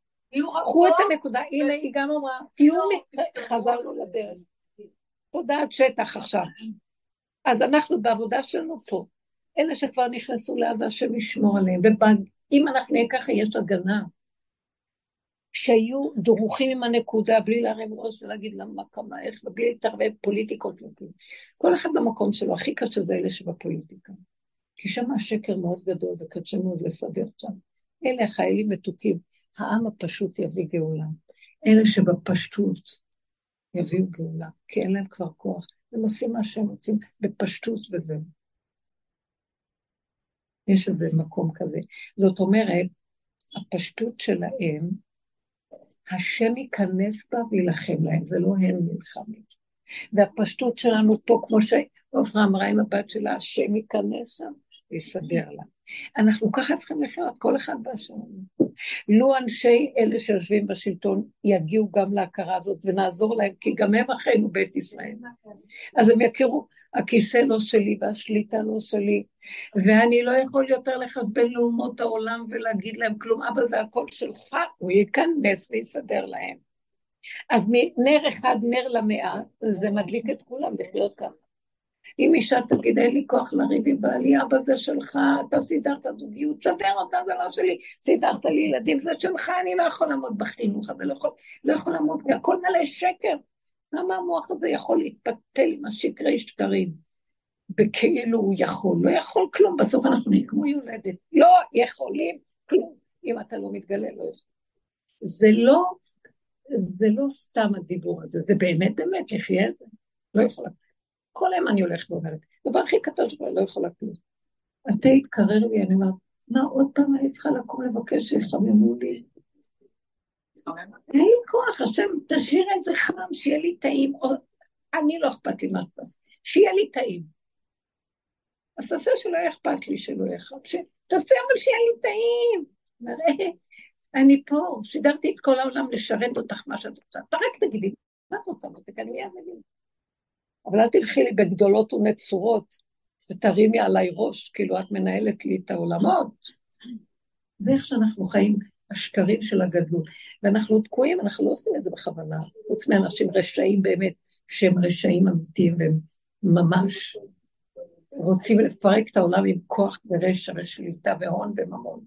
קחו את הנקודה, הנה היא גם אמרה, תהיו חזרנו לדרך, תודעת שטח עכשיו. אז אנחנו בעבודה שלנו פה, אלה שכבר נכנסו לעזה, שמשמור עליהם, אם אנחנו ככה יש הגנה. שהיו דרוכים עם הנקודה, בלי להרים ראש ולהגיד למה, כמה, איך, ובלי להתערבב פוליטיקות. כל אחד במקום שלו, הכי קשה זה אלה שבפוליטיקה. כי שם השקר מאוד גדול, וקשה מאוד לסדר שם. אלה החיילים מתוקים, העם הפשוט יביא גאולה. אלה שבפשטות יביאו גאולה, כי אין להם כבר כוח. הם עושים מה שהם רוצים בפשטות וזהו. יש איזה מקום כזה. זאת אומרת, הפשטות שלהם, השם ייכנס בה וילחם להם, זה לא הם נלחמים. והפשטות שלנו פה, כמו שעופרה אמרה עם הבת שלה, השם ייכנס שם, יסדר לה. אנחנו ככה צריכים לחיות, כל אחד בשלנו. לו אנשי אלה שיושבים בשלטון, יגיעו גם להכרה הזאת ונעזור להם, כי גם הם אחינו בית ישראל. אז הם יכירו, הכיסא לא שלי והשליטה לא שלי, ואני לא יכול יותר לחבל לאומות העולם ולהגיד להם כלום, אבא זה הכל שלך, הוא ייכנס ויסדר להם. אז נר אחד, נר למאה, זה מדליק את כולם לחיות ככה. אם אישה תגיד, אין לי כוח לריב עם בעלי, אבא זה שלך, אתה סידרת זוגיות, סדר אותה, זה לא שלי, סידרת לי ילדים, זה שלך, אני לא יכול לעמוד בחינוך, אבל לא יכול לעמוד, הכל מלא שקר. למה המוח הזה יכול להתפתל עם השקרי שקרים? בכאילו הוא יכול, לא יכול כלום, בסוף אנחנו נקמו יולדת, לא יכולים כלום, אם אתה לא מתגלה, לא יכול. זה לא סתם הדיבור הזה, זה באמת, יחיה את זה, לא יכולה. כל היום אני הולכת ואומרת, דבר הכי קטן שבא, לא יכולה כלום. אתה התקרר לי, אני אומרת, מה עוד פעם אני צריכה לקום לבקש שיחממו לי? אין לי כוח, השם, תשאיר את זה חם, שיהיה לי טעים, אני לא אכפת לי מה אתה עושה, שיהיה לי טעים. אז תעשה שלא אכפת לי, שלא אכפת, תעשה אבל שיהיה לי טעים. נראה, אני פה, סידרתי את כל העולם לשרת אותך מה שאת רוצה, אתה רק תגידי, מה את רוצה, אתה כאן מיד מבין. אבל אל תלכי לי בגדולות ונצורות, ותרימי עליי ראש, כאילו את מנהלת לי את העולמות. זה איך שאנחנו חיים, השקרים של הגדלות, ואנחנו תקועים, אנחנו לא עושים את זה בכוונה, חוץ מאנשים רשעים באמת, שהם רשעים אמיתיים, והם ממש רוצים לפרק את העולם עם כוח ורשע ושליטה והון וממון,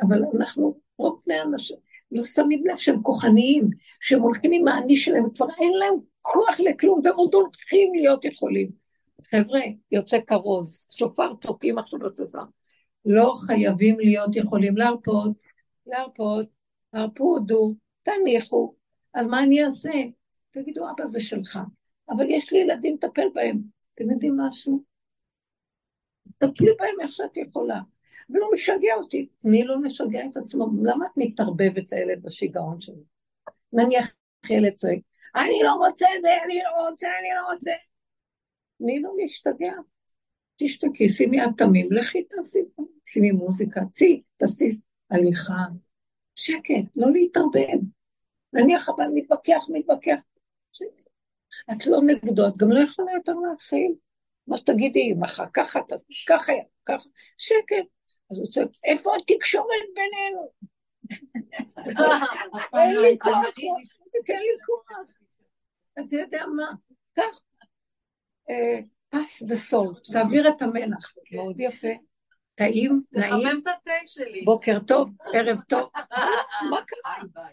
אבל אנחנו רוב בני אנשים, לא שמים לב שהם כוחניים, שהם הולכים עם העני שלהם, כבר אין להם כוח לכלום, והם עוד הולכים להיות יכולים. חבר'ה, יוצא כרוז, שופר תוקעים עכשיו לססה, לא חייבים להיות יכולים להרפות, הרפודו, תניחו, אז מה אני אעשה? תגידו, אבא זה שלך, אבל יש לי ילדים, תטפל בהם, אתם יודעים משהו? תטפלי בהם איך שאת יכולה, ולא משגע אותי, אני לא משגע את עצמו, למה את מתערבבת לילד בשיגעון שלי? נניח ילד צועק, אני לא רוצה, אני לא משתגע, תשתקי, שימי התמים, לכי תעשי, שימי מוזיקה, תעשי, הליכה, שקט, לא להתערבן, נניח הבא מתווכח, שקט, את לא נגדו, את גם לא יכולה יותר להתחיל, מה שתגידי, מחר, ככה, שקט, אז הוא צועק, איפה התקשורת בינינו? אין לי כוח, אתה יודע מה, כך, פס וסולט, תעביר את המלח, מאוד יפה, טעים, נעים, בוקר טוב, ערב טוב, מה קרה?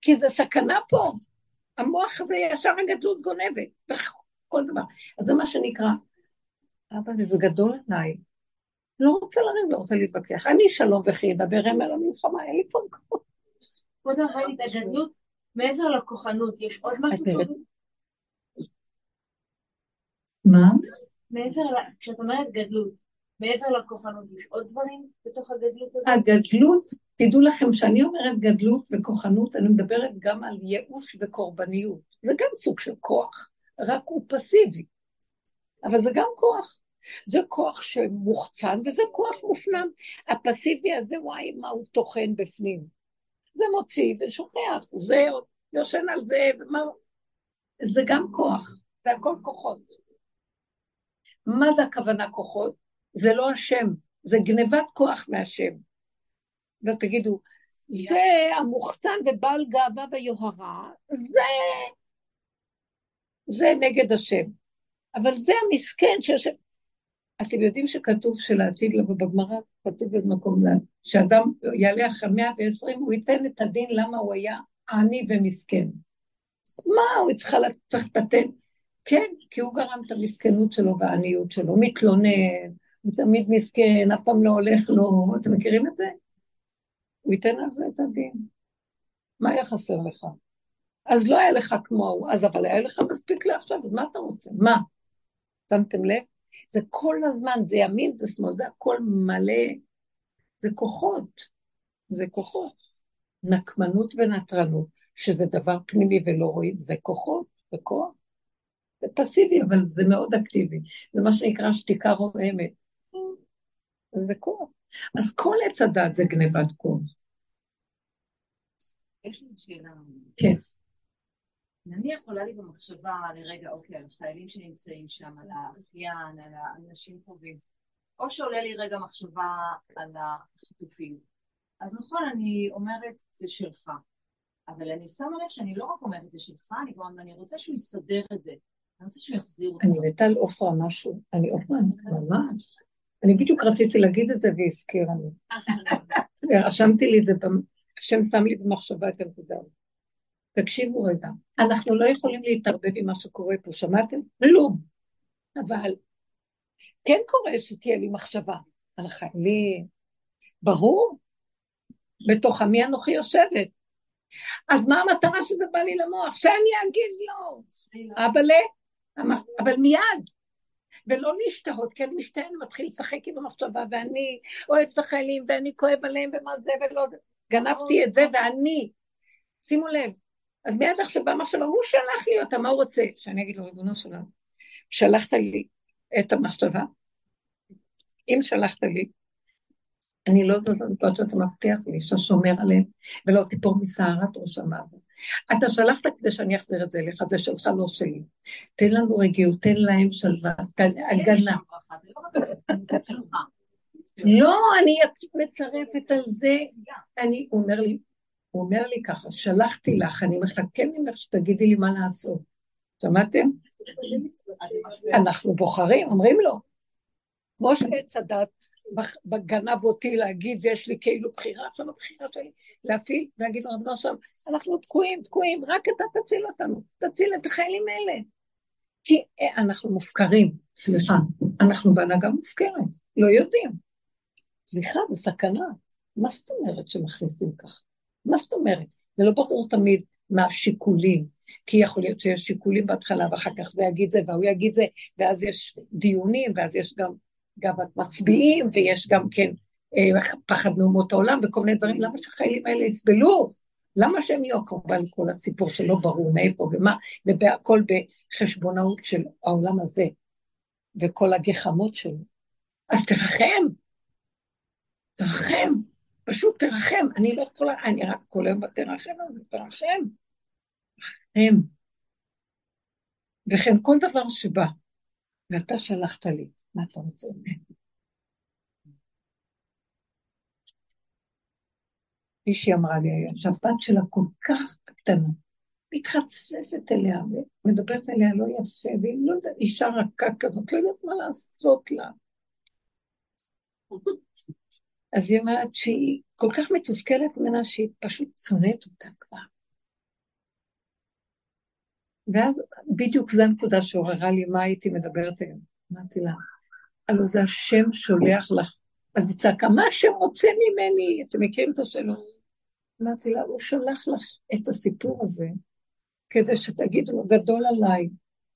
כי זה סכנה פה, המוח הזה ישר הגדלות גונבת, כל דבר, אז זה מה שנקרא, אבל זה גדול עליי, לא רוצה לרים, לא רוצה להתבקח, אני שלום וכי, דברם על המלחמה, אין לי פה מקום. עוד הרבה התגדלות, מעבר לכוחנות, יש עוד משהו שוב? מה? מעבר, כשאת אומרת גדלות, מעבר לכוחנות, יש עוד דברים בתוך הגדלות הזאת? הגדלות, תדעו לכם שאני אומרת גדלות וכוחנות, אני מדברת גם על ייאוש וקורבניות. זה גם סוג של כוח, רק הוא פסיבי. אבל זה גם כוח. זה כוח שמוחצן וזה כוח מופנם. הפסיבי הזה, וואי, מה הוא תוכן בפנים. זה מוציא ושוכח, זה יושן על זה, ומה... זה גם כוח, זה הכל כוחות. מה זה הכוונה כוחות? זה לא השם, זה גנבת כוח מהשם. ותגידו, זה המוחצן ובעל גאווה ויוהרה, זה נגד השם. אבל זה המסכן שיושב, אתם יודעים שכתוב שלעתיד לבוא בגמרא, כתוב במקום לנו, שאדם יעלה אחרי 120, הוא ייתן את הדין למה הוא היה עני ומסכן. מה הוא צריך לתת? כן, כי הוא גרם את המסכנות שלו והעניות שלו, מתלונן, הוא תמיד מסכן, אף פעם לא הולך לו, אתם מכירים את זה? הוא ייתן על זה את הדין. מה היה חסר לך? אז לא היה לך כמוהו, אז אבל היה לך מספיק לעכשיו, אז מה אתה רוצה? מה? שמתם לב? זה כל הזמן, זה ימין, זה שמאל, זה הכל מלא, זה כוחות, נקמנות ונטרנות, שזה דבר פנימי ולא רואים, זה כוחות, זה כוח, זה פסיבי, אבל זה מאוד אקטיבי, זה מה שנקרא שתיקה רועמת, זה כוח, אז כל עץ הדעת זה גניבת כוח. יש לי שאלה. כן. אני יכולה לי במחשבה לרגע, אוקיי, על החיילים שנמצאים שם, על האחיין, על האנשים קרובים, או שעולה לי רגע מחשבה על החטופים. אז נכון, אני אומרת, זה שלך. אבל אני שמה לב שאני לא רק אומרת, זה שלך, אני רוצה שהוא יסדר את זה. אני רוצה שהוא יחזיר אותו. אני מטל אופרה משהו. אני אופרה, ממש. אני בדיוק רציתי להגיד את זה והזכיר אני. רשמתי לי את זה, השם שם לי במחשבה את הנקודה. תקשיבו רגע, אנחנו לא יכולים להתערבב עם מה שקורה פה, שמעתם? לא, אבל כן קורה שתהיה לי מחשבה על החיילים, ברור, בתוך עמי אנוכי יושבת, אז מה המטרה שזה בא לי למוח? שאני אגיד לא, אבל מיד, ולא להשתהות, כן משתהן מתחיל לשחק עם המחשבה, ואני אוהב את החיילים, ואני כואב עליהם, ומה זה ולא זה, גנבתי את זה ואני, שימו לב, אז מיד עכשיו במחשבה, הוא שלח לי אותה, מה הוא רוצה? שאני אגיד לו, ריבונו שלנו, שלחת לי את המחשבה, אם שלחת לי, אני לא זו שאתה מבטיח לי, שאתה שומר עליהם, ולא תיפור מסערת ראש המעבר. אתה שלחת כדי שאני אחזיר את זה לך, זה שלך לא שלי. תן לנו רגיעות, תן להם שלווה, הגנה. לא, אני מצרפת על זה, אני אומר לי, הוא אומר לי ככה, שלחתי לך, אני מחכה ממך שתגידי לי מה לעשות. שמעתם? אנחנו בוחרים, אומרים לו. כמו שעץ הדת בגנב אותי להגיד, ויש לי כאילו בחירה, עכשיו הבחירה שלי להפעיל, ולהגיד לרב לא שם, אנחנו תקועים, רק אתה תציל אותנו, תציל את החיילים האלה. כי אנחנו מופקרים, סליחה, אנחנו בהנהגה מופקרת, לא יודעים. סליחה, בסכנה, מה זאת אומרת שמכניסים ככה? מה זאת אומרת? זה לא ברור תמיד מהשיקולים, כי יכול להיות שיש שיקולים בהתחלה, ואחר כך זה יגיד זה, והוא יגיד זה, ואז יש דיונים, ואז יש גם מצביעים, ויש גם כן פחד מאומות העולם, וכל מיני דברים, למה שהחיילים האלה יסבלו? למה שהם יהיו קורבן כל הסיפור שלא ברור מאיפה ומה, ובהכל בחשבונאות של העולם הזה, וכל הגחמות שלו. אז תרחם, פשוט תרחם, אני לא יכולה, אני רק כל היום בתרחם, אבל תרחם. וכן כל דבר שבא, ואתה שלחת לי, מה אתה רוצה ממנו? מישהי אמרה לי היום, שהבת שלה כל כך קטנה, מתחצפת אליה, ומדברת אליה לא יפה, והיא לא יודעת, אישה רכה כזאת, לא יודעת מה לעשות לה. אז היא אומרת שהיא כל כך מתוסכלת מנה שהיא פשוט צונאת אותה כבר. ואז בדיוק זה הנקודה שעוררה לי מה הייתי מדברת היום. אמרתי לה, אלו זה השם שולח לך. אז היא צעקה, מה השם רוצה ממני? אתם מכירים את השאלות? אמרתי לה, הוא שולח לך את הסיפור הזה, כדי שתגיד לו גדול עליי,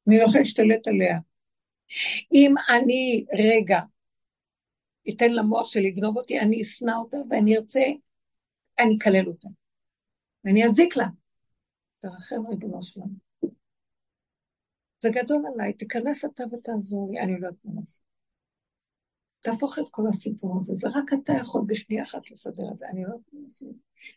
אני לא יכולה להשתלט עליה. אם אני רגע, ייתן למוח שלי לגנוב אותי, אני אשנא אותה, ואני ארצה, אני אקלל אותה. ואני אזיק לה. תרחם ריבונו שלנו. זה גדול עליי, תיכנס אתה ותעזור לי, אני לא אתנס. תהפוך את כל הסיפור הזה, זה רק אתה יכול בשנייה אחת לסדר את זה, אני לא אתנס.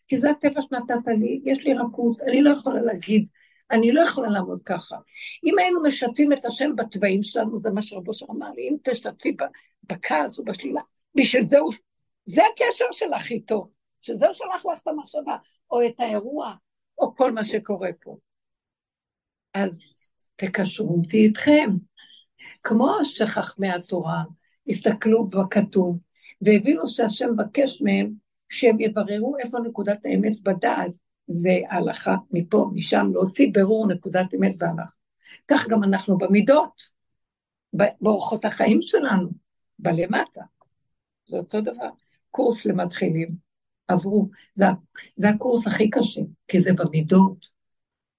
כי זה הטבע שנתת לי, יש לי רכות, אני לא יכולה להגיד, אני לא יכולה לעמוד ככה. אם היינו משתפים את השם בטבעים שלנו, זה מה שרבו שאמר לי, אם תשתפי בכעס ובשלילה, בשביל זהו, זה הקשר שלך איתו, שזהו שלך לך את המחשבה, או את האירוע, או כל מה שקורה פה. אז תקשרו אותי איתכם, כמו שחכמי התורה, הסתכלו בכתוב, והבינו שהשם מבקש מהם שהם יבררו איפה נקודת האמת בדעת, זה ההלכה מפה, משם, להוציא ברור נקודת אמת בהלכה. כך גם אנחנו במידות, באורחות החיים שלנו, בלמטה. זה אותו דבר. קורס למתחילים, עברו. זה הקורס הכי קשה, כי זה במידות.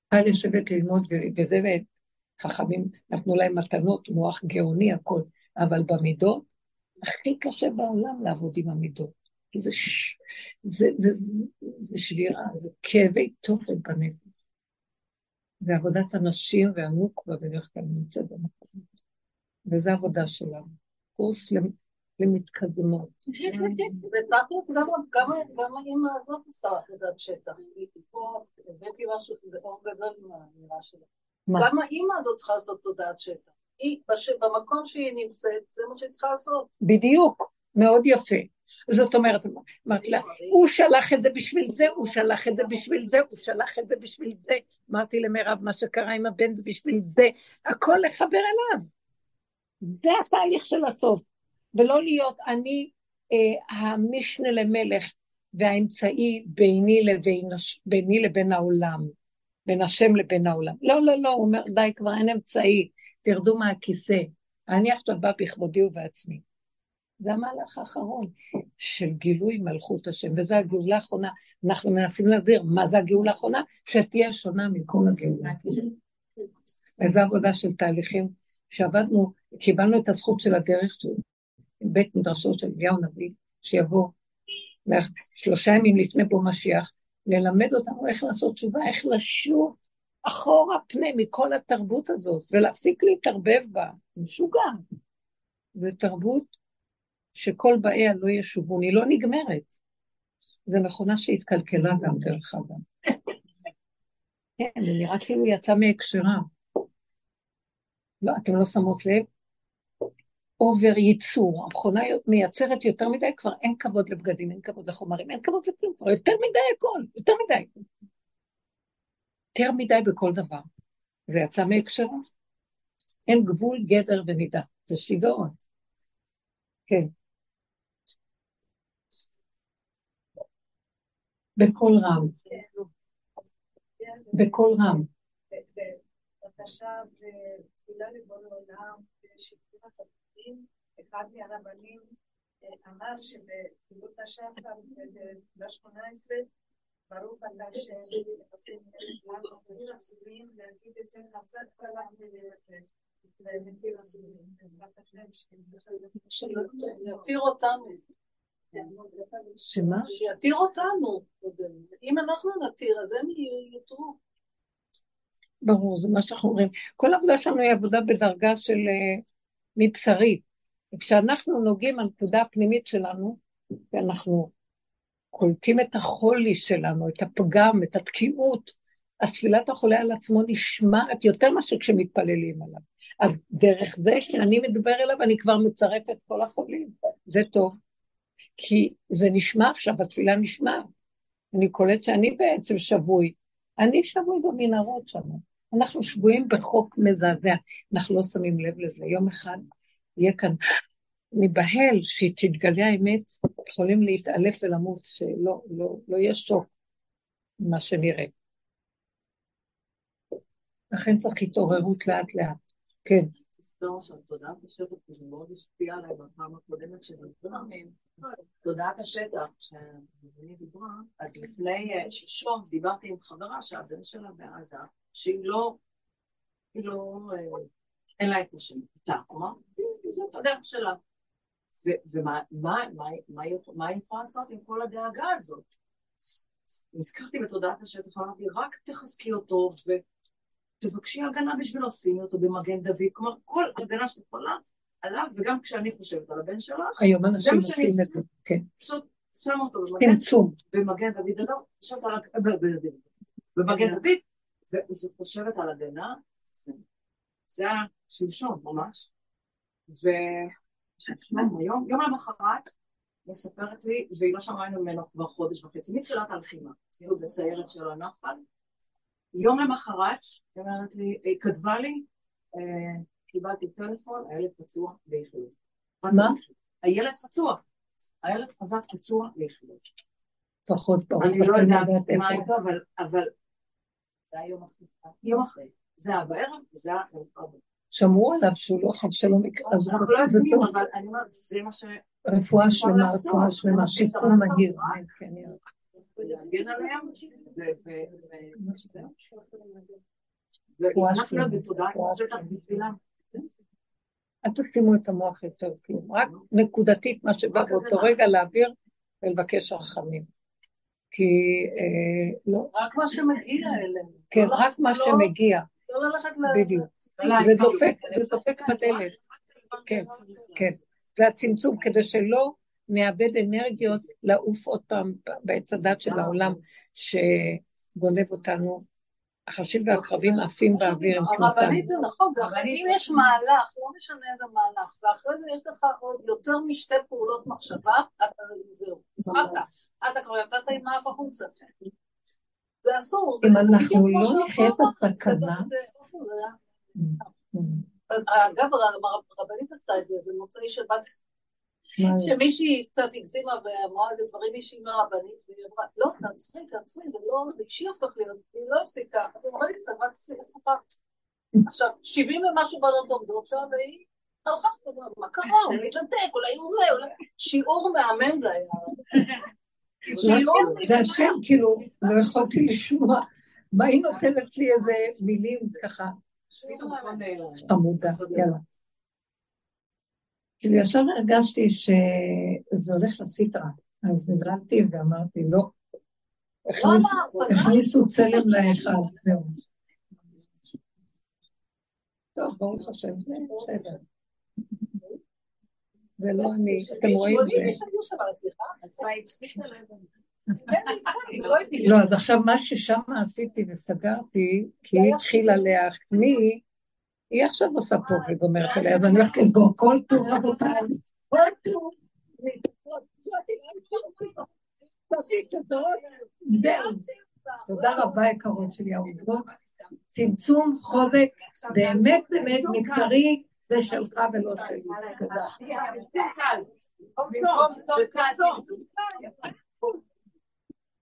קל לשבת ללמוד, וזה חכמים נתנו להם מתנות, מוח גאוני, הכל. אבל במידות, הכי קשה בעולם לעבוד עם המידות. כי זה שבירה, זה כאבי תופת בנפש. זה עבודת הנשים והנוקבה בדרך כלל נמצא במקום. וזו עבודה שלנו. קורס למתקדמות. גם האמא הזאת עושה עבודת שטח. היא פה, הבאתי משהו, זה אור גדול מהאמירה שלה. גם האמא הזאת צריכה לעשות תודעת שטח. היא, במקום שהיא נמצאת, זה מה שהיא צריכה לעשות. בדיוק, מאוד יפה. זאת אומרת, אמרתי לה, הוא שלח את זה בשביל זה, הוא שלח את זה בשביל זה, הוא שלח את זה בשביל זה. אמרתי למירב, מה שקרה עם הבן זה בשביל זה, הכל לחבר אליו. זה התהליך של הסוף. ולא להיות אני המשנה למלך, והאמצעי ביני לבין העולם, בין השם לבין העולם. לא, לא, לא, הוא אומר, די כבר, אין אמצעי, תרדו מהכיסא. אני עכשיו בא בכבודי ובעצמי. זה המהלך האחרון של גילוי מלכות השם, וזו הגאולה האחרונה, אנחנו מנסים להסביר מה זה הגאולה האחרונה, שתהיה שונה מכל הגאולה. וזו עבודה של תהליכים, שעבדנו, קיבלנו את הזכות של הדרך, בית מדרשו של אליהו הנביא, שיבוא 3 ימים לפני בוא משיח, ללמד אותנו איך לעשות תשובה, איך לשוב אחורה פני מכל התרבות הזאת, ולהפסיק להתערבב בה, משוגע. זו תרבות, שכל בעיה לא ישובון, היא לא נגמרת. זה מכונה שהתקלקלה גם דרך אדם. כן, זה נראה כאילו יצא מהקשרה. לא, אתם לא שמות לב? עובר ייצור, המכונה מייצרת יותר מדי, כבר אין כבוד לבגדים, אין כבוד לחומרים, אין כבוד לכלום, כבר יותר מדי הכל, יותר מדי. יותר מדי בכל דבר. זה יצא מהקשרה. אין גבול, גדר ומידה. זה שיגעון. כן. בכל רם. בכל רם. בבקשה, ותפילה לבורא עולם, בשביל התפקידים, אחד מהרבנים אמר שבפעילות השחר ב-18, ברוך אדם שעושים מלכים הסוגים, להגיד את זה חזק חזק ולבקר. שיתיר אותנו. שמה? שיתיר אותנו. אם אנחנו נתיר, אז הם יותרו. ברור, זה מה שאנחנו אומרים. כל עבודה שלנו היא עבודה בדרגה של מבשרית. כשאנחנו נוגעים על נקודה הפנימית שלנו, ואנחנו קולטים את החולי שלנו, את הפגם, את התקיעות, התפילת החולה על עצמו נשמעת יותר משהו כשמתפללים עליו. אז דרך זה שאני מדבר אליו, אני כבר מצרפת כל החולים. זה טוב. כי זה נשמע עכשיו, התפילה נשמע. אני קולט שאני בעצם שבוי. אני שבוי במנהרות שלנו. אנחנו שבויים בחוק מזעזע. אנחנו לא שמים לב לזה. יום אחד יהיה כאן נבהל שתתגלה האמת, יכולים להתעלף ולמות, שלא לא יהיה שוק מה שנראה. לכן צריך התעוררות לאט לאט, כן. תספור שתודעת השטח, זה מאוד השפיע עליי בפעם הקודמת שדיברנו, תודעת השטח, כשאני דיברה, אז לפני ששום דיברתי עם חברה שהבן שלה בעזה, שהיא לא, אין לה את השם, איתה, כלומר, זאת הדרך שלה. ומה היא יכולה לעשות עם כל הדאגה הזאת? נזכרתי בתודעת השטח, אמרתי, רק תחזקי אותו, תבקשי הגנה בשבילו, שימי אותו במגן דוד, כלומר, כל הגנה של חולה עליו, וגם כשאני חושבת על הבן שלך, היום אנשים עושים את זה, כן. פשוט שמה אותו במגן דוד, במגן דוד, והוא חושבת על הגנה, זה היה שלשום ממש, יום למחרת, מספרת לי, והיא לא שמענו ממנו כבר חודש וחצי, מתחילת הלחימה, כאילו בסיירת של הנחל, יום למחרת, היא כתבה לי, קיבלתי טלפון, הילד פצוע באיחור. מה? הילד פצוע. הילד חזק פצוע ליחידות. פחות פחות. אני לא יודעת מה הייתה, אבל... זה היום אחרי. יום אחרי. זה בערב, זה הרבה. שמרו עליו שהוא לא חב שלא מקרה. אנחנו לא יודעים, אבל אני אומרת, זה מה ש... רפואה שלמה, רפואה שלמה, שיקום מהיר. כן, ירד. להגן עליהם, ואנחנו לא בתודעה, נעשית לך בתפילה. אל תקדימו את המוח יותר כלום, רק נקודתית מה שבא באותו רגע להעביר ולבקש הרחמים. כי לא... רק מה שמגיע אלינו. כן, רק מה שמגיע. לא ללכת ל... בדיוק. זה דופק בדלת. כן, כן. זה הצמצום כדי שלא נאבד אנרגיות לעוף עוד פעם בהצדת של העולם שגונב אותנו. החשים והקרבים עפים באוויר. הרבנית זה נכון, זה הרבנים יש מהלך, לא משנה איזה מהלך, ואחרי זה יש לך עוד יותר משתי פעולות מחשבה, זהו, נצחקת, אתה כבר יצאת עם מה בחוצה. זה אסור. אם אנחנו לא נחיה בסכנה. אגב, הרבנית עשתה את זה, זה מוצאי שבת, שמישהי קצת הגזימה ואמרה, זה דברים אישיים הרבנית, והיא אמרה, לא, תנצחי, זה לא, זה אישי הופך להיות, היא לא הפסיקה, אתה אומר לי, סגרת סופה. עכשיו, 70 ומשהו בנות עומדות שם, והיא הלכה, מה קרה, הוא מתלתק, אולי הוא זה, אולי... שיעור מהמם זה היה. זה השם, כאילו, לא יכולתי לשמוע, מה היא נותנת לי איזה מילים ככה? חמודה, יאללה. כאילו ישר הרגשתי שזה הולך לסתרה, אז נדרנתי ואמרתי לא, הכניסו צלם לאחד, זהו. טוב, ברוך השם, זה בסדר. ולא אני, אתם רואים זה. לא, אז עכשיו מה ששם עשיתי וסגרתי, כי היא התחילה להחמיא, היא עכשיו עושה פה וגומרת עליה, אז אני הולכת לדגור כל טוב רבותיי. כל טוב. תודה רבה יקרות שלי, העובדות. צמצום חוזק, באמת באמת מקרי, זה שלך ולא שלי. תודה.